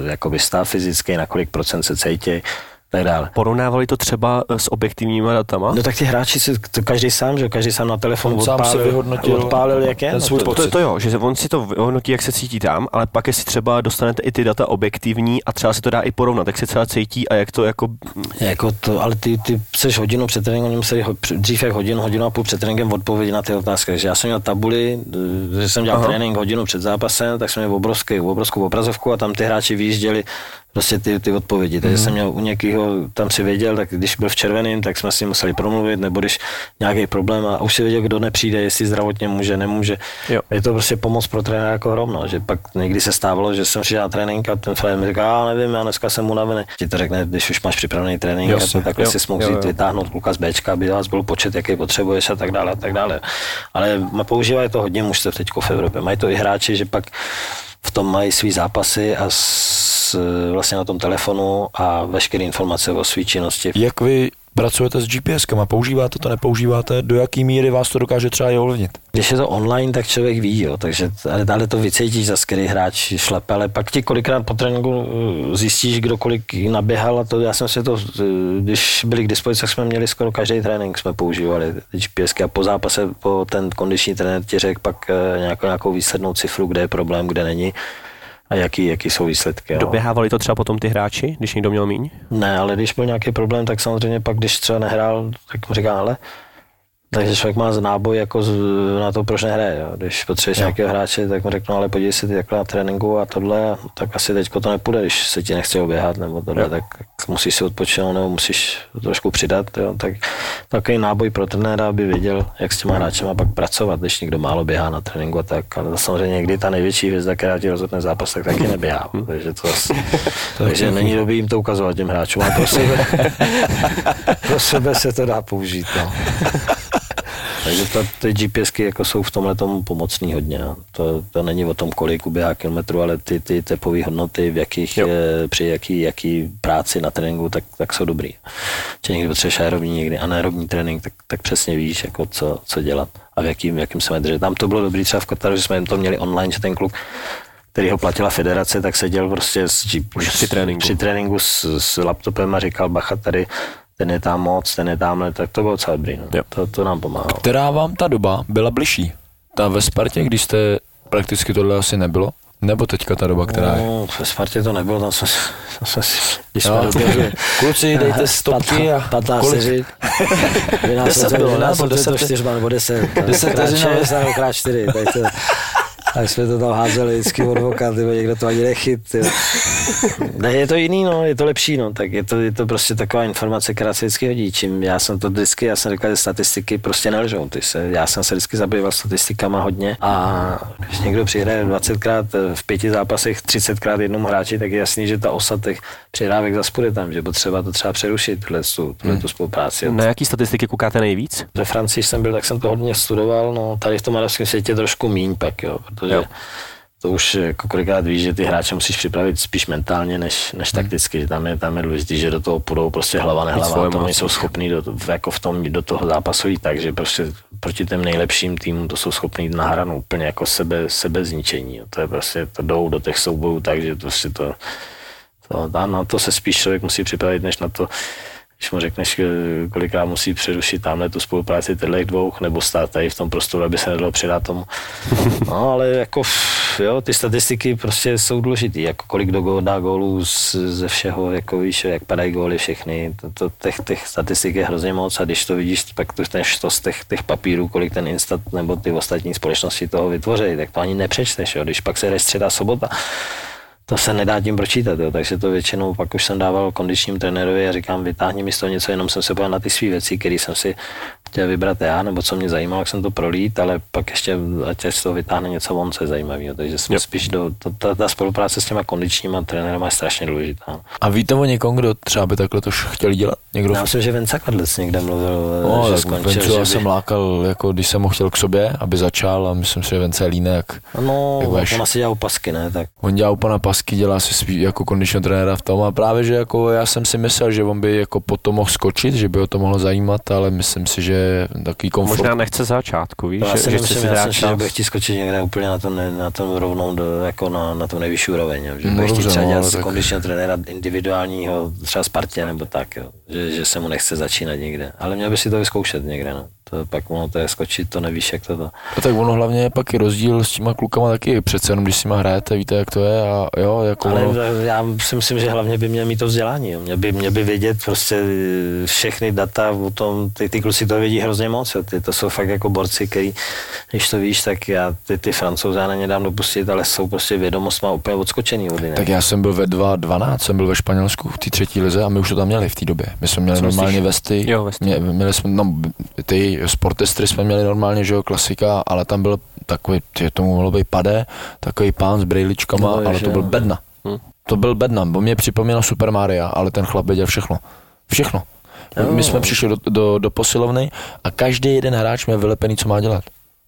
jakoby stav fyzický, na kolik procent se cítí. Tak dále. Porovnávali to třeba s objektivníma datama? No tak ti hráči si to každý sám, že každý sám na telefonu odpálil, jak je. To jo, že on si to vyhodnotí, jak se cítí tam, ale pak jestli třeba dostanete i ty data objektivní a třeba se to dá i porovnat, jak se třeba cítí a jak to jako... ale ty seš hodinu před tréninkem, museli dřív jak hodinu a půl před tréninkem odpovědět na ty otázky. Takže já jsem měl tabuli, že jsem dělal trénink hodinu před zápasem, tak jsme měli obrovskou obrazovku a tam ty hráči vyjížděli prostě ty odpovědi. Takže jsem měl u někého, tam si věděl, tak když byl v červeném, tak jsme si museli promluvit, nebo když nějaký problém a už si věděl, kdo nepřijde, jestli zdravotně může, nemůže. Jo. Je to prostě pomoc pro trenéra jako hromno, že pak někdy se stávalo, že jsem přišel na trénink a ten trenér mi říká, já nevím, já dneska jsem unavený. Ti to řekne, když už máš připravený trénink, takhle si mohl jít vytáhnout kluka z Bčka, aby vás byl počet, jaký potřebuješ a tak dále. Ale používají to hodně mužstev teď v Evropě. Mají to i hráči, že pak v tom mají svý zápasy a vlastně na tom telefonu a veškeré informace o své činnosti. Jak vy pracujete s GPS-kama? Používáte to, nepoužíváte? Do jaký míry vás to dokáže třeba i ovlivnit? Když je to online, tak člověk ví, jo, takže ale to vycítíš, za který hráč šlepe, ale pak ti kolikrát po tréninku zjistíš, kdo kolik naběhal a to já jsem si to, když byli k dispozici, tak jsme měli skoro každý trénink, jsme používali GPSky a po zápase po ten kondiční trenér ti řekl pak nějakou výslednou cifru, kde je problém, kde není. A jaký jsou výsledky. Jo. Doběhávali to třeba potom ty hráči, když někdo měl míň? Ne, ale když byl nějaký problém, tak samozřejmě pak, když třeba nehrál, tak mu říkám, ale... Takže člověk má náboj jako na to, proč nehraje. Jo. Když potřebuješ nějakého hráče, tak mu řeknu, ale podívej si ty takhle na tréninku a tohle, tak asi teďko to nepůjde, když se ti nechce oběhat nebo tohle, tak musíš si odpočinout nebo musíš trošku přidat. Jo. Tak takový náboj pro trenéra, aby věděl, jak s těma hráčema pak pracovat, když někdo málo běhá na tréninku a tak. Ale samozřejmě někdy ta největší hvězda, která ti rozhodne zápas, tak taky neběhá. Takže není dobrý jim to ukazovat těm hráčům, ale pro sebe se to dá použít. No. Takže ty GPSky jako jsou v tomhle tomu pomocný hodně. To není o tom, kolik uběhá kilometrů, ale ty tepové hodnoty, v jakých při jaký práci na tréninku, tak jsou dobrý. Či někdy potřebuješ aerobní, někdy anaerobní trénink, tak přesně víš, jako co dělat a v jakým se držet. Tam to bylo dobrý třeba v Kotaru, že jsme jim to měli online, že ten kluk, který ho platila federace, tak seděl prostě při tréninku s laptopem a říkal, bacha, tady ten je tam moc, ten je tamhle, tak to bylo celé dobrý. No. To nám pomáhalo. Která vám ta doba byla bližší? Ta ve Spartě, když jste prakticky tohle asi nebylo? Nebo teďka ta doba, která je? No, ve Spartě to nebylo, tam jsme si... Kluci, dejte stopky a... 15 seřit. 10 teřin krát 4, tak jsme to tam házeli vždycky od voka, někdo to ani nechyt. Ne, je to jiný, no, je to lepší, no, tak je to prostě taková informace, která se vždycky hodí. Čím já jsem říkal, že statistiky prostě nelžou. Já jsem se vždycky zabýval statistikama hodně a když někdo přihraje 20krát v 5 zápasech, 30krát jednomu hráči, tak je jasný, že ta osa těch přihrávek zas půjde tam, že potřeba to třeba přerušit, tuhle tu spolupráci. Na jaký statistiky koukáte nejvíc? Ve Francii jsem byl, tak jsem to hodně studoval, no, tady v tom arabském světě trošku míň pak, jo. Protože to už kolikrát víš, že ty hráče musíš připravit spíš mentálně než takticky. Tam je důležitý, že do toho půjdou prostě hlava nehlava. To nejsou schopní do toho zápasu jít tak, že prostě proti těm nejlepším týmům to jsou schopní na hranu úplně jako sebezničení. To je prostě, to jdou do těch soubojů tak, že prostě to na to se spíš člověk musí připravit, než na to, když mu řekneš, kolikrát musí přerušit tamhle tu spolupráci těchto dvou, nebo stát tady v tom prostoru, aby se nedalo předat tomu. No, ale jako, jo, ty statistiky prostě jsou důležitý, jako kolik dá gólů ze všeho, jako víš, jak padají góly všechny, těch statistik je hrozně moc a když to vidíš, pak ten štos těch papírů, kolik ten Instat nebo ty ostatní společnosti toho vytvoří, tak to ani nepřečteš, jo, když pak se jde středa sobota. To se nedá tím pročítat, jo. Takže to většinou pak už jsem dával kondičním trenérovi a říkám, vytáhni mi z toho něco, jenom jsem se podíval na ty své věci, které jsem si chtěl vybrat já, nebo co mě zajímalo, jak jsem to prolít, ale pak ještě ať z toho vytáhne něco von, co je zajímavého. Takže jsme spíš ta spolupráce s těma kondičníma trenérama je strašně důležitá. A víte o někom, kdo třeba by takhle to chtěl dělat? Někdo? Já myslím, že Venca Kadlec někde mluvil, že skončil. Vencu jsem lákal, jako když jsem ho chtěl k sobě, aby začal, a myslím si, že Venca je línek. No, on asi dělá pasky, ne? Tak. On dělá pana pasky, dělá si spíš jako kondičního trenéra v tom, a právě že jako já jsem si myslel, že on by jako potom mohl skočit, že by ho to mohlo zajímat, ale myslím si, že takový komfort. Možná nechce začátku, víš? Já si myslím, že bych chtěl skočit někde úplně na tom rovnou, jako na tom nejvyšší úroveň, jo? Že bych chtěl třeba dělat kondičního trenéra individuálního, třeba Spartě nebo tak, jo? Že se mu nechce začínat někde, ale měl by si to vyzkoušet někde, no. To pak ono to je skočit, to nevíš, jak to. A tak ono hlavně je pak i rozdíl s těma klukama taky, přece jenom když s nima hrajete, víte, jak to je, a jo, jako ale ono... Já si myslím, že hlavně by měl mít to vzdělání, jo. Měl by vědět prostě všechny data o tom, ty kluci to vědí hrozně moc, jo. To jsou fakt jako borci, který, když to víš, tak já ty Francouze na ně dám dopustit, ale jsou prostě vědomostma úplně odskočený od jiné. Tak já jsem byl ve 2012, jsem byl ve Španělsku v té třetí lize a my už to tam měli v té době. My jsme měli normálně vesty, měli jsme ty sportestry jsme měli normálně, že jo, klasika, ale tam byl takový, tomu mohlo být pade, takový pán s brejličkama, no, ale to byl bedna. To byl bedna, bo mě připomněl Super Maria, ale ten chlap věděl všechno. Všechno. My jsme přišli do posilovny a každý jeden hráč měl vylepený, co má dělat.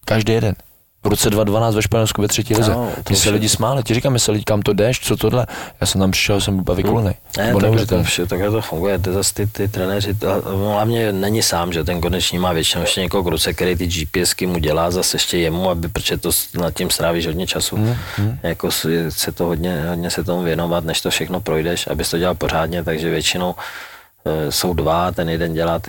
Každý jeden. V roce 2012 ve Španělsku ve třetí lize. Mě se lidi smáli, ti říkám, mysleli, kam to jdeš, co tohle. Já jsem tam přišel, jsem byl vykulený. Takhle to funguje, to zase ty trenéři, hlavně není sám, že ten konečný má většinou ještě někoho kruce, který ty GPSky mu dělá zase ještě jemu, aby, protože to nad tím strávíš hodně času. Jako se to hodně se tomu věnovat, než to všechno projdeš, abys to dělal pořádně, takže většinou jsou dva, ten jeden dělá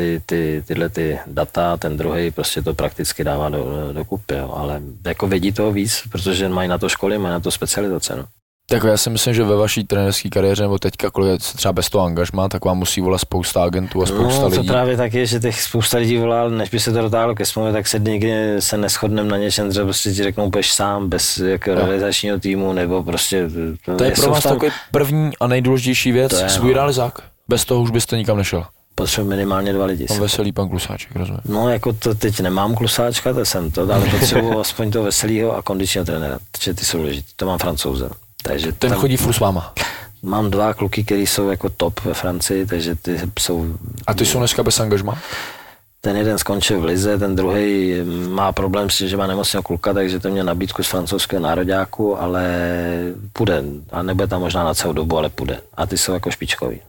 tyhle data, ten druhý prostě to prakticky dává do kupy, jo. Ale jako vědí toho víc, protože mají na to školy, mají na to specializace, no. Tak já si myslím, že ve vaší trenérské kariéře, nebo teďka, kolik se třeba bez toho angažmá, tak vám musí volat spousta agentů a spousta lidí. No, to právě tak je, že těch spousta lidí volá, než by se to dotáhlo ke smlouvě, tak se nikdy se neshodneme na něčem, třeba prostě ti řeknou, půjdeš sám, bez realizačního týmu, nebo prostě... To je pro vás takový první a nejdůležitější věc, svůj realizák. Bez toho už byste nikam nešel. Potřebuji minimálně dva lidi. Pan Veselý, pan Klusáček, rozumím. No jako to teď nemám Klusáčka, to jsem to, ale potřebuji aspoň toho Veselýho a kondičního trenéra, protože ty jsou důležitý, to mám Francouze. Takže ten tam, chodí furt s váma. Mám dva kluky, kteří jsou jako top ve Francii, takže ty jsou... A ty jsou dneska bez angažmá? Ten jeden skončil v lize, ten druhý má problém s tím, že má nemocného kluka, takže to měl nabídku z francouzského nároďáku, ale půjde. A nebude tam možná na celou dobu, ale půjde. A ty jsou jako špičkoví.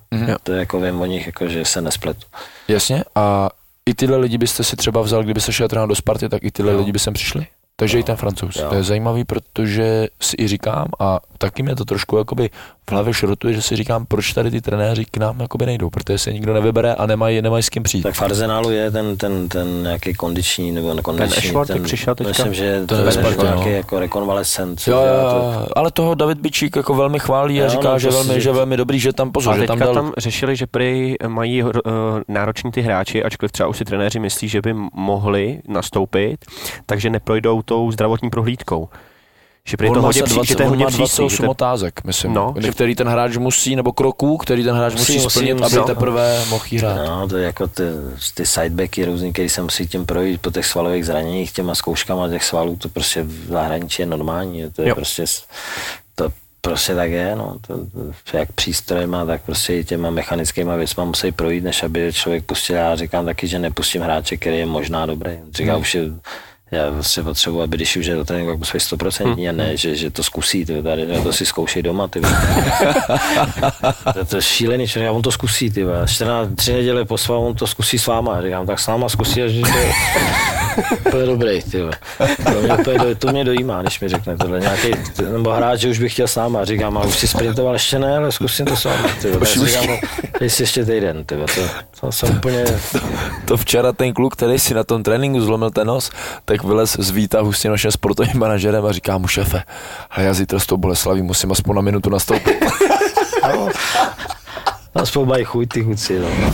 To jako vím o nich, jako, že se nespletu. Jasně. A i tyhle lidi byste si třeba vzal, kdybyste šel trénovat do Sparty, tak i tyhle lidi by sem přišli? Takže i ten Francouz. Jo. To je zajímavý, protože si i říkám, a taky mě to trošku jakoby v hlavě šrotuje, že si říkám, proč tady ty trenéři k nám jakoby nejdou, protože se nikdo nevybere a nemají s kým přijít. Tak v Arsenalu je ten nějaký kondiční nebo nekondiční. Ten přišel teďka. Myslím, že to je nějaký jako rekonvalescent. Ale toho David Bičík jako velmi chválí a říká, že velmi dobrý, že tam pozor. A teďka tam řešili, že prý mají nároční ty hráči, ačkoliv třeba už si trenéři myslí, že by mohli nastoupit, takže neprojdou tou zdravotní prohlídkou. Že to hodně přísný, otázek, myslím, no, že který ten hráč musí, nebo kroků, který ten hráč musí splnit, aby teprve mohl hrát. No, to je jako ty sidebacky různý, který se musí tím projít po těch svalových zraněních, těma zkouškama těch svalů, to prostě v zahraničí je normální, to je prostě tak je, no, to jak přístroje má, tak prostě i těma mechanickýma věcma musí projít, než aby člověk pustil. Já říkám taky, že nepustím hráče, který je možná dobrý. Říkám už je, já vlastně potřebuji, aby když už je do tréninku, musí 100% a ne, že to zkusí, tady, to si zkoušej doma, ty. To je šílený, že on to zkusí, ty. 3 neděle po svalu, on to zkusí s váma, říkám, tak s náma zkusí, že to je dobrý, ty. To mě dojímá, když mi řekne tohle nějaký, nebo hráč, že už bych chtěl s náma, říkám, a už si sprintoval, ještě ne, ale zkusím to s váma, ty. Říkám, jestli ještě týden, ty. To jsem úplně... To včera ten kluk, který si na tom tréninku zlomil ten nos, tak vylez z výtahu s tím naším sportovním manažerem a říká mu, šefe, ale já zítra s tou Boleslaví musím aspoň na minutu nastoupit. No, aspoň mají chuť ty chuci, no.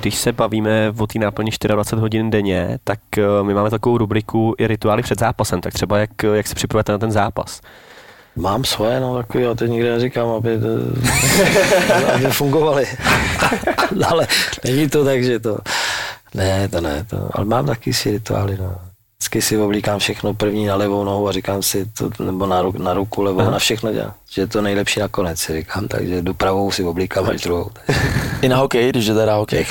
Když se bavíme o té náplně 24 hodin denně, tak my máme takovou rubriku i rituály před zápasem, tak třeba jak se připravujete na ten zápas. Mám svoje, no takový, a teď nikde neříkám, aby fungovaly. Ale není to tak, že to... Ne, ale mám taky si rituály, no. Vždycky si oblíkám všechno první na levou nohu a říkám si to, nebo na ruku levou, na všechno dělám. Že je to nejlepší nakonec, si říkám, takže jdu pravou si oblíkám až druhou. I na hokej, když jde na hokej?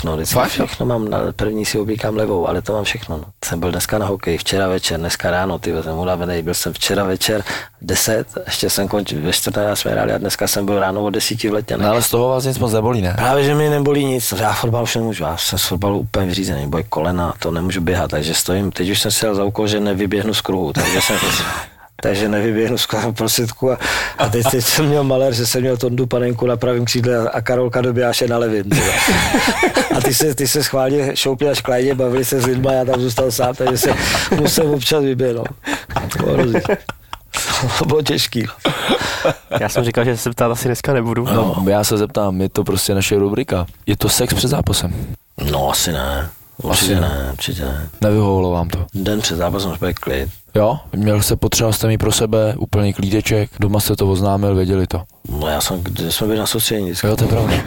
Všechno mám, první si oblíkám levou, ale to mám všechno. No. Jsem byl dneska na hokej, včera večer, dneska ráno, jsem unavený, byl jsem včera večer 10, ještě jsem končil, ve 14 jsme hráli a dneska jsem byl ráno o 10 v Letňanech. No, ale z toho vás nic moc nebolí, ne? Právě, že mi nebolí nic, já fotbal už nemůžu, já jsem z fotbalu úplně vyřízený, boj kolena, to nemůžu běhat, takže stojím, teď už jsem si dal za úkol, že nevyběhnu z kruhu, takže nevyběhnu skoro prostředku a teď jsem měl malér, že jsem měl Tondu Panenku na pravém křídle a Karolka Dobijáše na levém. A ty se schválně šoupli až klajně, bavili se s lidma, já tam zůstal sám, takže se musel občas vyběhnout. To bylo hrozně. To bylo těžký. Já jsem říkal, že se ptát asi dneska nebudu. No, já se zeptám, je to prostě naše rubrika. Je to sex před zápasem? No asi ne. Určitě ne. Nevyhovovalo vám to? Den před zápasem jsme klid. Jo? Měl jste, potřeboval jste mít pro sebe úplný klídeček, doma jste to oznámil, věděli to. No já jsem, když jsme byli na soustředění vždycky. Jo, to je pravda.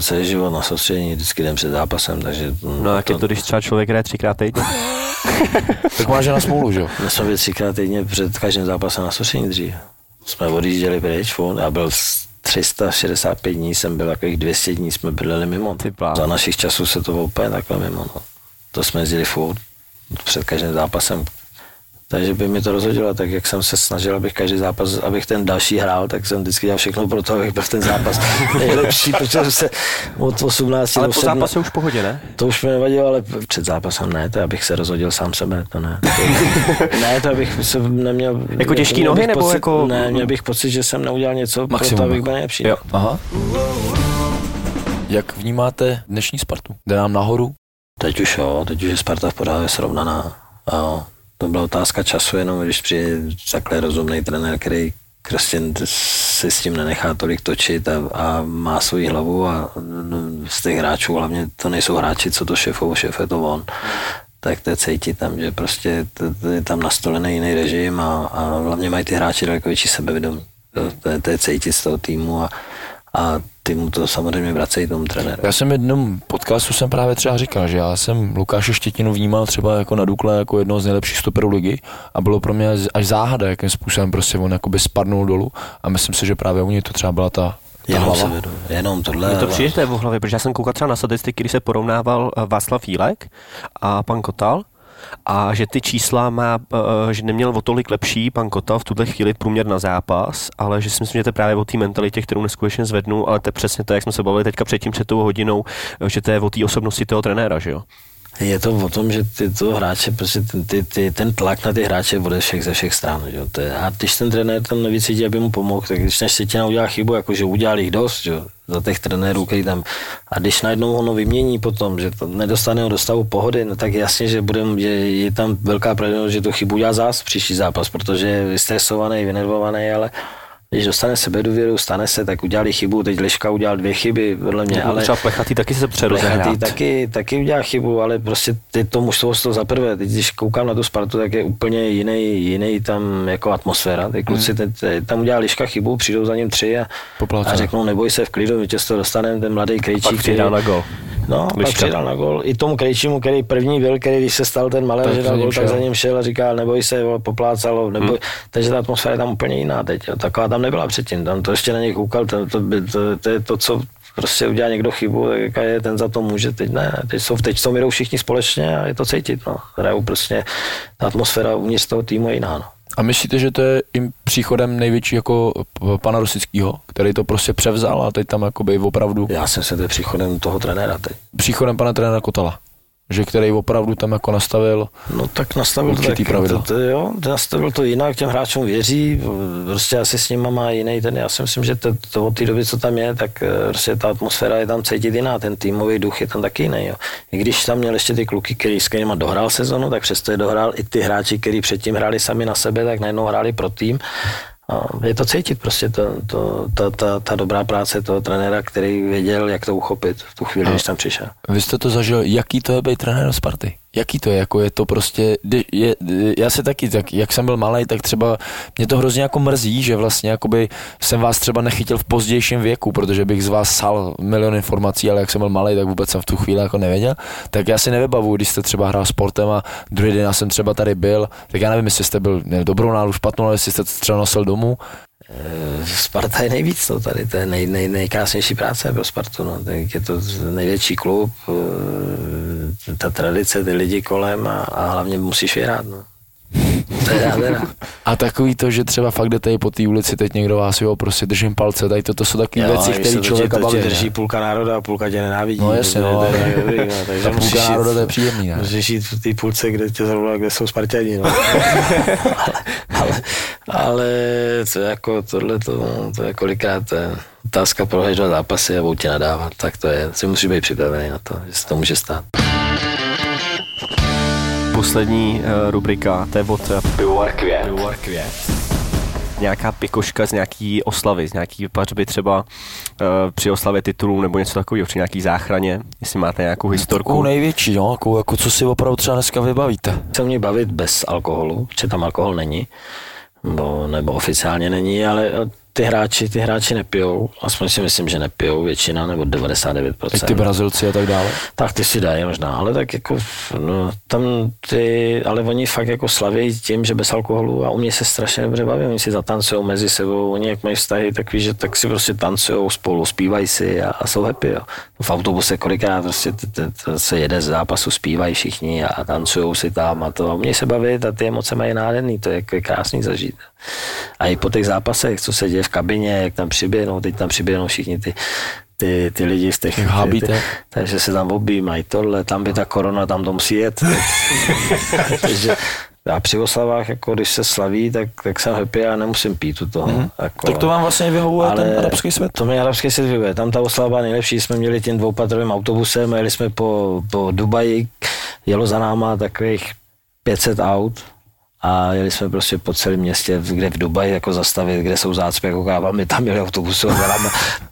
Celý život na soustředění, vždycky den před zápasem, takže... No jak to... je to, když třeba člověk hraje 3x týdně? Tak máš na smůlu, že jo? My jsme byli 3x týdně před každým zápasem na soustředění dřív. Jsme odjížděli pryč, já byl 365 dní, jsem byl takových 200 dní, jsme bydleli mimo. Za našich časů se to úplně takhle mimo. No. To jsme jezdili furt před každým zápasem. Takže by mi to rozhodilo, tak jak jsem se snažil, abych každý zápas, abych ten další hrál, tak jsem vždycky dělal všechno pro to, abych byl ten zápas nejlepší, protože se od 18. Ale po zápase už v pohodě, ne? To už mi nevadilo, ale před zápasem ne, to abych se rozhodil sám sebe, to ne. Ne, to abych se neměl... Jako těžký nohy, nebo pocit, jako... Ne, měl bych pocit, že jsem neudělal něco maximum, pro to, abych byl nejlepší. Jo. Aha. Jak vnímáte dnešní Spartu? Jde nám nahoru? Teď už jo, teď už je Sparta v pořádku srovnaná. Aho. To byla otázka času, jenom když přijde takhle rozumný trenér, který prostě si s tím nenechá tolik točit a má svou hlavu a z těch hráčů, hlavně to nejsou hráči, co to šéf je to on, tak to cítí tam, že prostě je tam nastolený jiný režim a hlavně mají ty hráči daleko větší sebevědomí. To je cítit z toho týmu a ty mu to samozřejmě vracejí tomu trenéru. Já jsem jednom podcastu jsem právě třeba říkal, že já jsem Lukáše Štětinu vnímal třeba jako na Dukle jako jednoho z nejlepších stoperů ligy a bylo pro mě až záhada, jakým způsobem prostě on jakoby spadnul dolů a myslím si, že právě u něj to třeba byla ta jenom hlava. Jenom tohle. Mě to přijde v hlavě, protože já jsem koukal třeba na statistiky, když se porovnával Václav Jílek a pan Kotal, a že ty čísla má, že neměl o tolik lepší pan Kotal v tuhle chvíli průměr na zápas, ale že si myslím, že to je právě o té mentalitě, kterou neskutečně zvednu, ale to je přesně to, jak jsme se bavili teďka předtím před tou hodinou, že to je o té osobnosti toho trenéra, že jo? Je to o tom, že tyto hráče, prostě ten tlak na ty hráče bude ze všech stran. Že? A když ten trenér tam navíc cítí, aby mu pomohl, tak když ten Štětina udělá chybu, jakože udělal jich dost, že? Za těch trenérů, který tam... A když najednou ono vymění potom, že to nedostane ho do stavu pohody, no tak jasně, že je tam velká pravděpodobnost, že tu chybu udělá zás příští zápas, protože je vystresovaný, vynervovaný, ale... Když dostane sebedůvěru, stane se, tak udělali chybu, teď Liška udělal 2 chyby vedle mě, ale... Třeba Plechatý taky se přerozehrát. Plechatý taky udělal chybu, ale prostě teď to mužstvo z toho zaprvé. Teď když koukám na tu Spartu, tak je úplně jiný tam jako atmosféra. Ty kluci teď tam udělali Liška chybu, přijdou za ním 3 a řeknou neboj se v klidu, my tě z toho dostaneme, ten mladý Krejčík. Pak přidal na gol. No, Liška. Pak přidal na gol. I tomu Krejčímu, který první byl, který když se stal ten malý, že dal gol, tak za ním šel a říkal neboj se, poplácalo, neboj. Takže ta atmosféra je tam úplně jiná teď. Jo. Taková tam nebyla předtím, tam to ještě na něj koukal, to je to, co prostě udělá někdo chybu, tak je ten za to může, teď ne, teď jsou jdou všichni společně a je to cítit, no. Hrajou prostě, ta atmosféra uvnitř toho týmu je jiná, no. A myslíte, že to je jim příchodem největší jako pana Rosického, který to prostě převzal a teď tam jakoby opravdu... Já jsem se to příchodem toho trenéra teď. Příchodem pana trenéra Kotala. Že který opravdu tam jako nastavil. No tak nastavil nastavil to jinak, těm hráčům věří, prostě asi s nima má jiný ten, já si myslím, že to od té doby, co tam je, tak prostě ta atmosféra je tam cítit jiná, ten týmový duch je tam taky jiný, jo. I když tam měl ještě ty kluky, který s kterýma dohrál sezonu, tak přesto je dohrál i ty hráči, kteří předtím hráli sami na sebe, tak najednou hráli pro tým. A je to cítit prostě ta dobrá práce toho trenéra, který věděl, jak to uchopit v tu chvíli, když tam přišel. Vy jste to zažil, jaký to je být trenér Sparty? jaký to je, jako je to prostě, já se taky, tak jak jsem byl malej, tak třeba mě to hrozně jako mrzí, že vlastně jakoby jsem vás třeba nechytil v pozdějším věku, protože bych z vás sál milion informací, ale jak jsem byl malej, tak vůbec jsem v tu chvíli jako nevěděl, tak já si nevybavuju, když jste třeba hrál sportem a druhý den já jsem třeba tady byl, tak já nevím, jestli jste byl dobrou nálu, špatnou, ale jestli jste třeba nosil domů. Sparta je nejvíc, no, tady to je nejkrásnější práce pro Spartu, no. Tak je to největší klub, ta tradice, ty lidi kolem a hlavně musíš je rád, no. Teda. A takový to, že třeba fakt jdete po té ulici, teď někdo vás, jo, prostě držím palce, tady to jsou takové věci, které člověka baví. To ti drží půlka národa a půlka tě nenávidí. No jasně, no, ta půlka národa, to je příjemný. Musíš žít v té půlce, kde tě zrovna, kde jsou Sparťani, no. Ale to jako tohleto, no, to je kolikrát otázka prohledat zápasy a budou tě nadávat, tak to je, si musíš být připravený na to, že se to může stát. Poslední rubrika, to je od Pivovar Květ. Nějaká pikoška z nějaký oslavy, z nějaký pařby třeba při oslavě titulů nebo něco takového, při nějaký záchraně, jestli máte nějakou historku. Takovou největší, no, jako co si opravdu třeba dneska vybavíte. Chce mě bavit bez alkoholu, protože tam alkohol není, nebo oficiálně není, ale ty hráči nepijou, aspoň si myslím, že nepijou většina, nebo 99%. Teď ty Brazilci a tak dále? Tak ty si dají možná, ale tak jako, no, tam ty, ale oni fakt jako slaví tím, že bez alkoholu a u mě se strašně dobře baví, oni si zatancujou mezi sebou, oni jak mají vztahy takový, že tak si prostě tancujou spolu, zpívají si a jsou happy, jo. V autobuse kolikrát prostě se jede z zápasu, zpívají všichni a tancujou si tam a to, umějí se bavit a ty emoce mají nádherný, to je krásný zažít. A i po těch zápasech, co se děje v kabině, jak tam přiběhnou, teď tam přiběhnou všichni ty lidi z těch hábíte. Takže se tam objímají tohle, tam by ta korona, tam to musí jet. Takže a při oslavách, jako když se slaví, tak jsem happy a nemusím pít u toho. Jako, tak to vám vlastně vyhovuje ten arabský svět? To mě arabský svět vyhovuje. Tam ta oslava nejlepší, jsme měli tím dvoupatrovým autobusem, jeli jsme po Dubaji, jelo za náma takových 500 aut. A jeli jsme prostě po celém městě, kde v Dubaji jako zastavit, kde jsou zácpy, jako my tam jeli autobusů,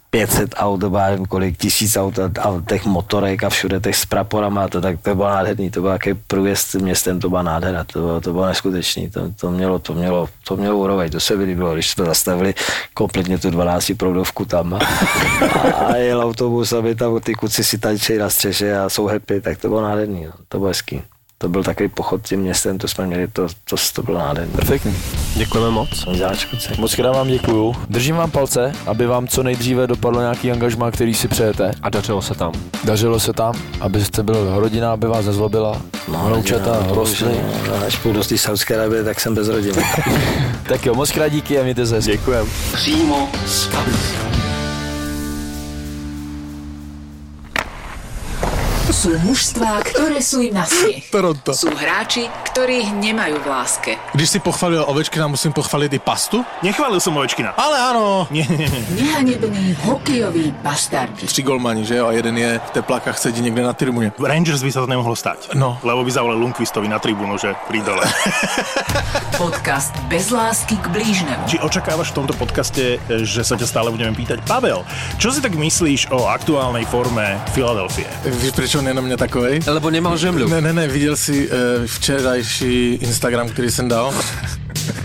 500 aut, kolik 1000 aut a těch motorek a všude těch s praporama, to bylo nádherný, to byl jaký průjezd městem, to byla nádhera, to bylo neskutečný, to mělo úroveň, to se vylíbilo, když jsme zastavili kompletně tu 12 proudovku tam a jel autobus, aby tam ty kuci si tančejí na střeše a jsou happy, tak to bylo nádherný, no, to bylo hezký. To byl takový pochod tím městem, to jsme měli, to bylo nádherný. Perfektní. Děkujeme moc. Mockrát vám děkuju. Držím vám palce, aby vám co nejdříve dopadlo nějaký angažmá, který si přejete. A dařilo se tam. Abyste byl rodina, aby vás nezlobila. Vnoučata, rostly. Až půjdu z té Saúdské Arábie, tak jsem bez rodiny. Tak jo, mockrát díky a mějte se hezky. Děkujem. Přímo z Sú mužstvá, ktoré sú im na smiech. Toronto. Sú hráči, ktorých nemajú v láske. Když si pochválil Ovečkina, musím pochváliť i pastu? Nechválil som Ovečkina. Ale áno. Nehanebný hokejový bastard. 3 golmani, že jo? A jeden je v teplákach sedí niekde na tribúne. Rangers by sa to nemohlo stať. No. Lebo by zavolal Lundqvistovi na tribúnu, že prídole. Podcast bez lásky k blížnemu. Či očakávaš v tomto podcaste, že sa ťa stále budeme pýtať? Pavel, čo si tak myslíš o aktuálnej forme Filadelfie? On je na mě takovej. Lebo nemal žemlu. Ne, viděl jsi včerajší Instagram, který jsem dal.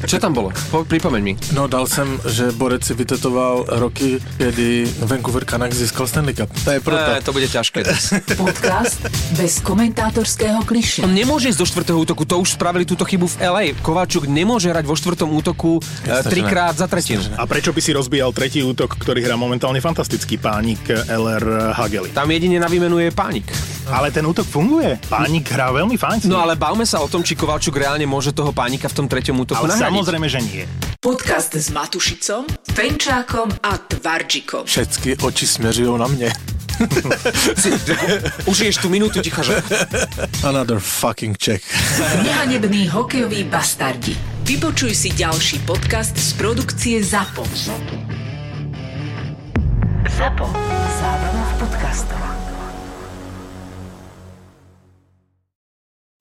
Co tam bylo? Připomeň mi. No, dal jsem, že Borec si vytetoval roky, kdy Vancouver Canucks získal Stanley Cup. To je proto. Ne, to bude ťažké. Podcast bez komentátorského kliše. On nemôže ísť do štvrtého útoku, to už spravili túto chybu v LA. Kováčuk nemôže hrať vo štvrtom útoku trikrát za tretinu. A prečo by si rozbíjal tretí útok, ktorý hrá momentálne fantastický Pánik, Eller, Hageli? Tam jedine na výmenu je Pánik. Ale ten útok funguje. Pánik hrá veľmi fajn. No ale bavme sa o tom, či Kováčuk reálne môže toho Pánika v tom treťom útoku nahradiť. Samozrejme, že nie. Podcast s Matušicom, Fenčákom a Tvarčikom. Všetky oči smeřujú na mne. Už ješ tu minútu ticha, že? Another fucking Czech. Nehanebný hokejový bastardi. Vypočuj si ďalší podcast z produkcie ZAPO. ZAPO. Zábava v podcastovách.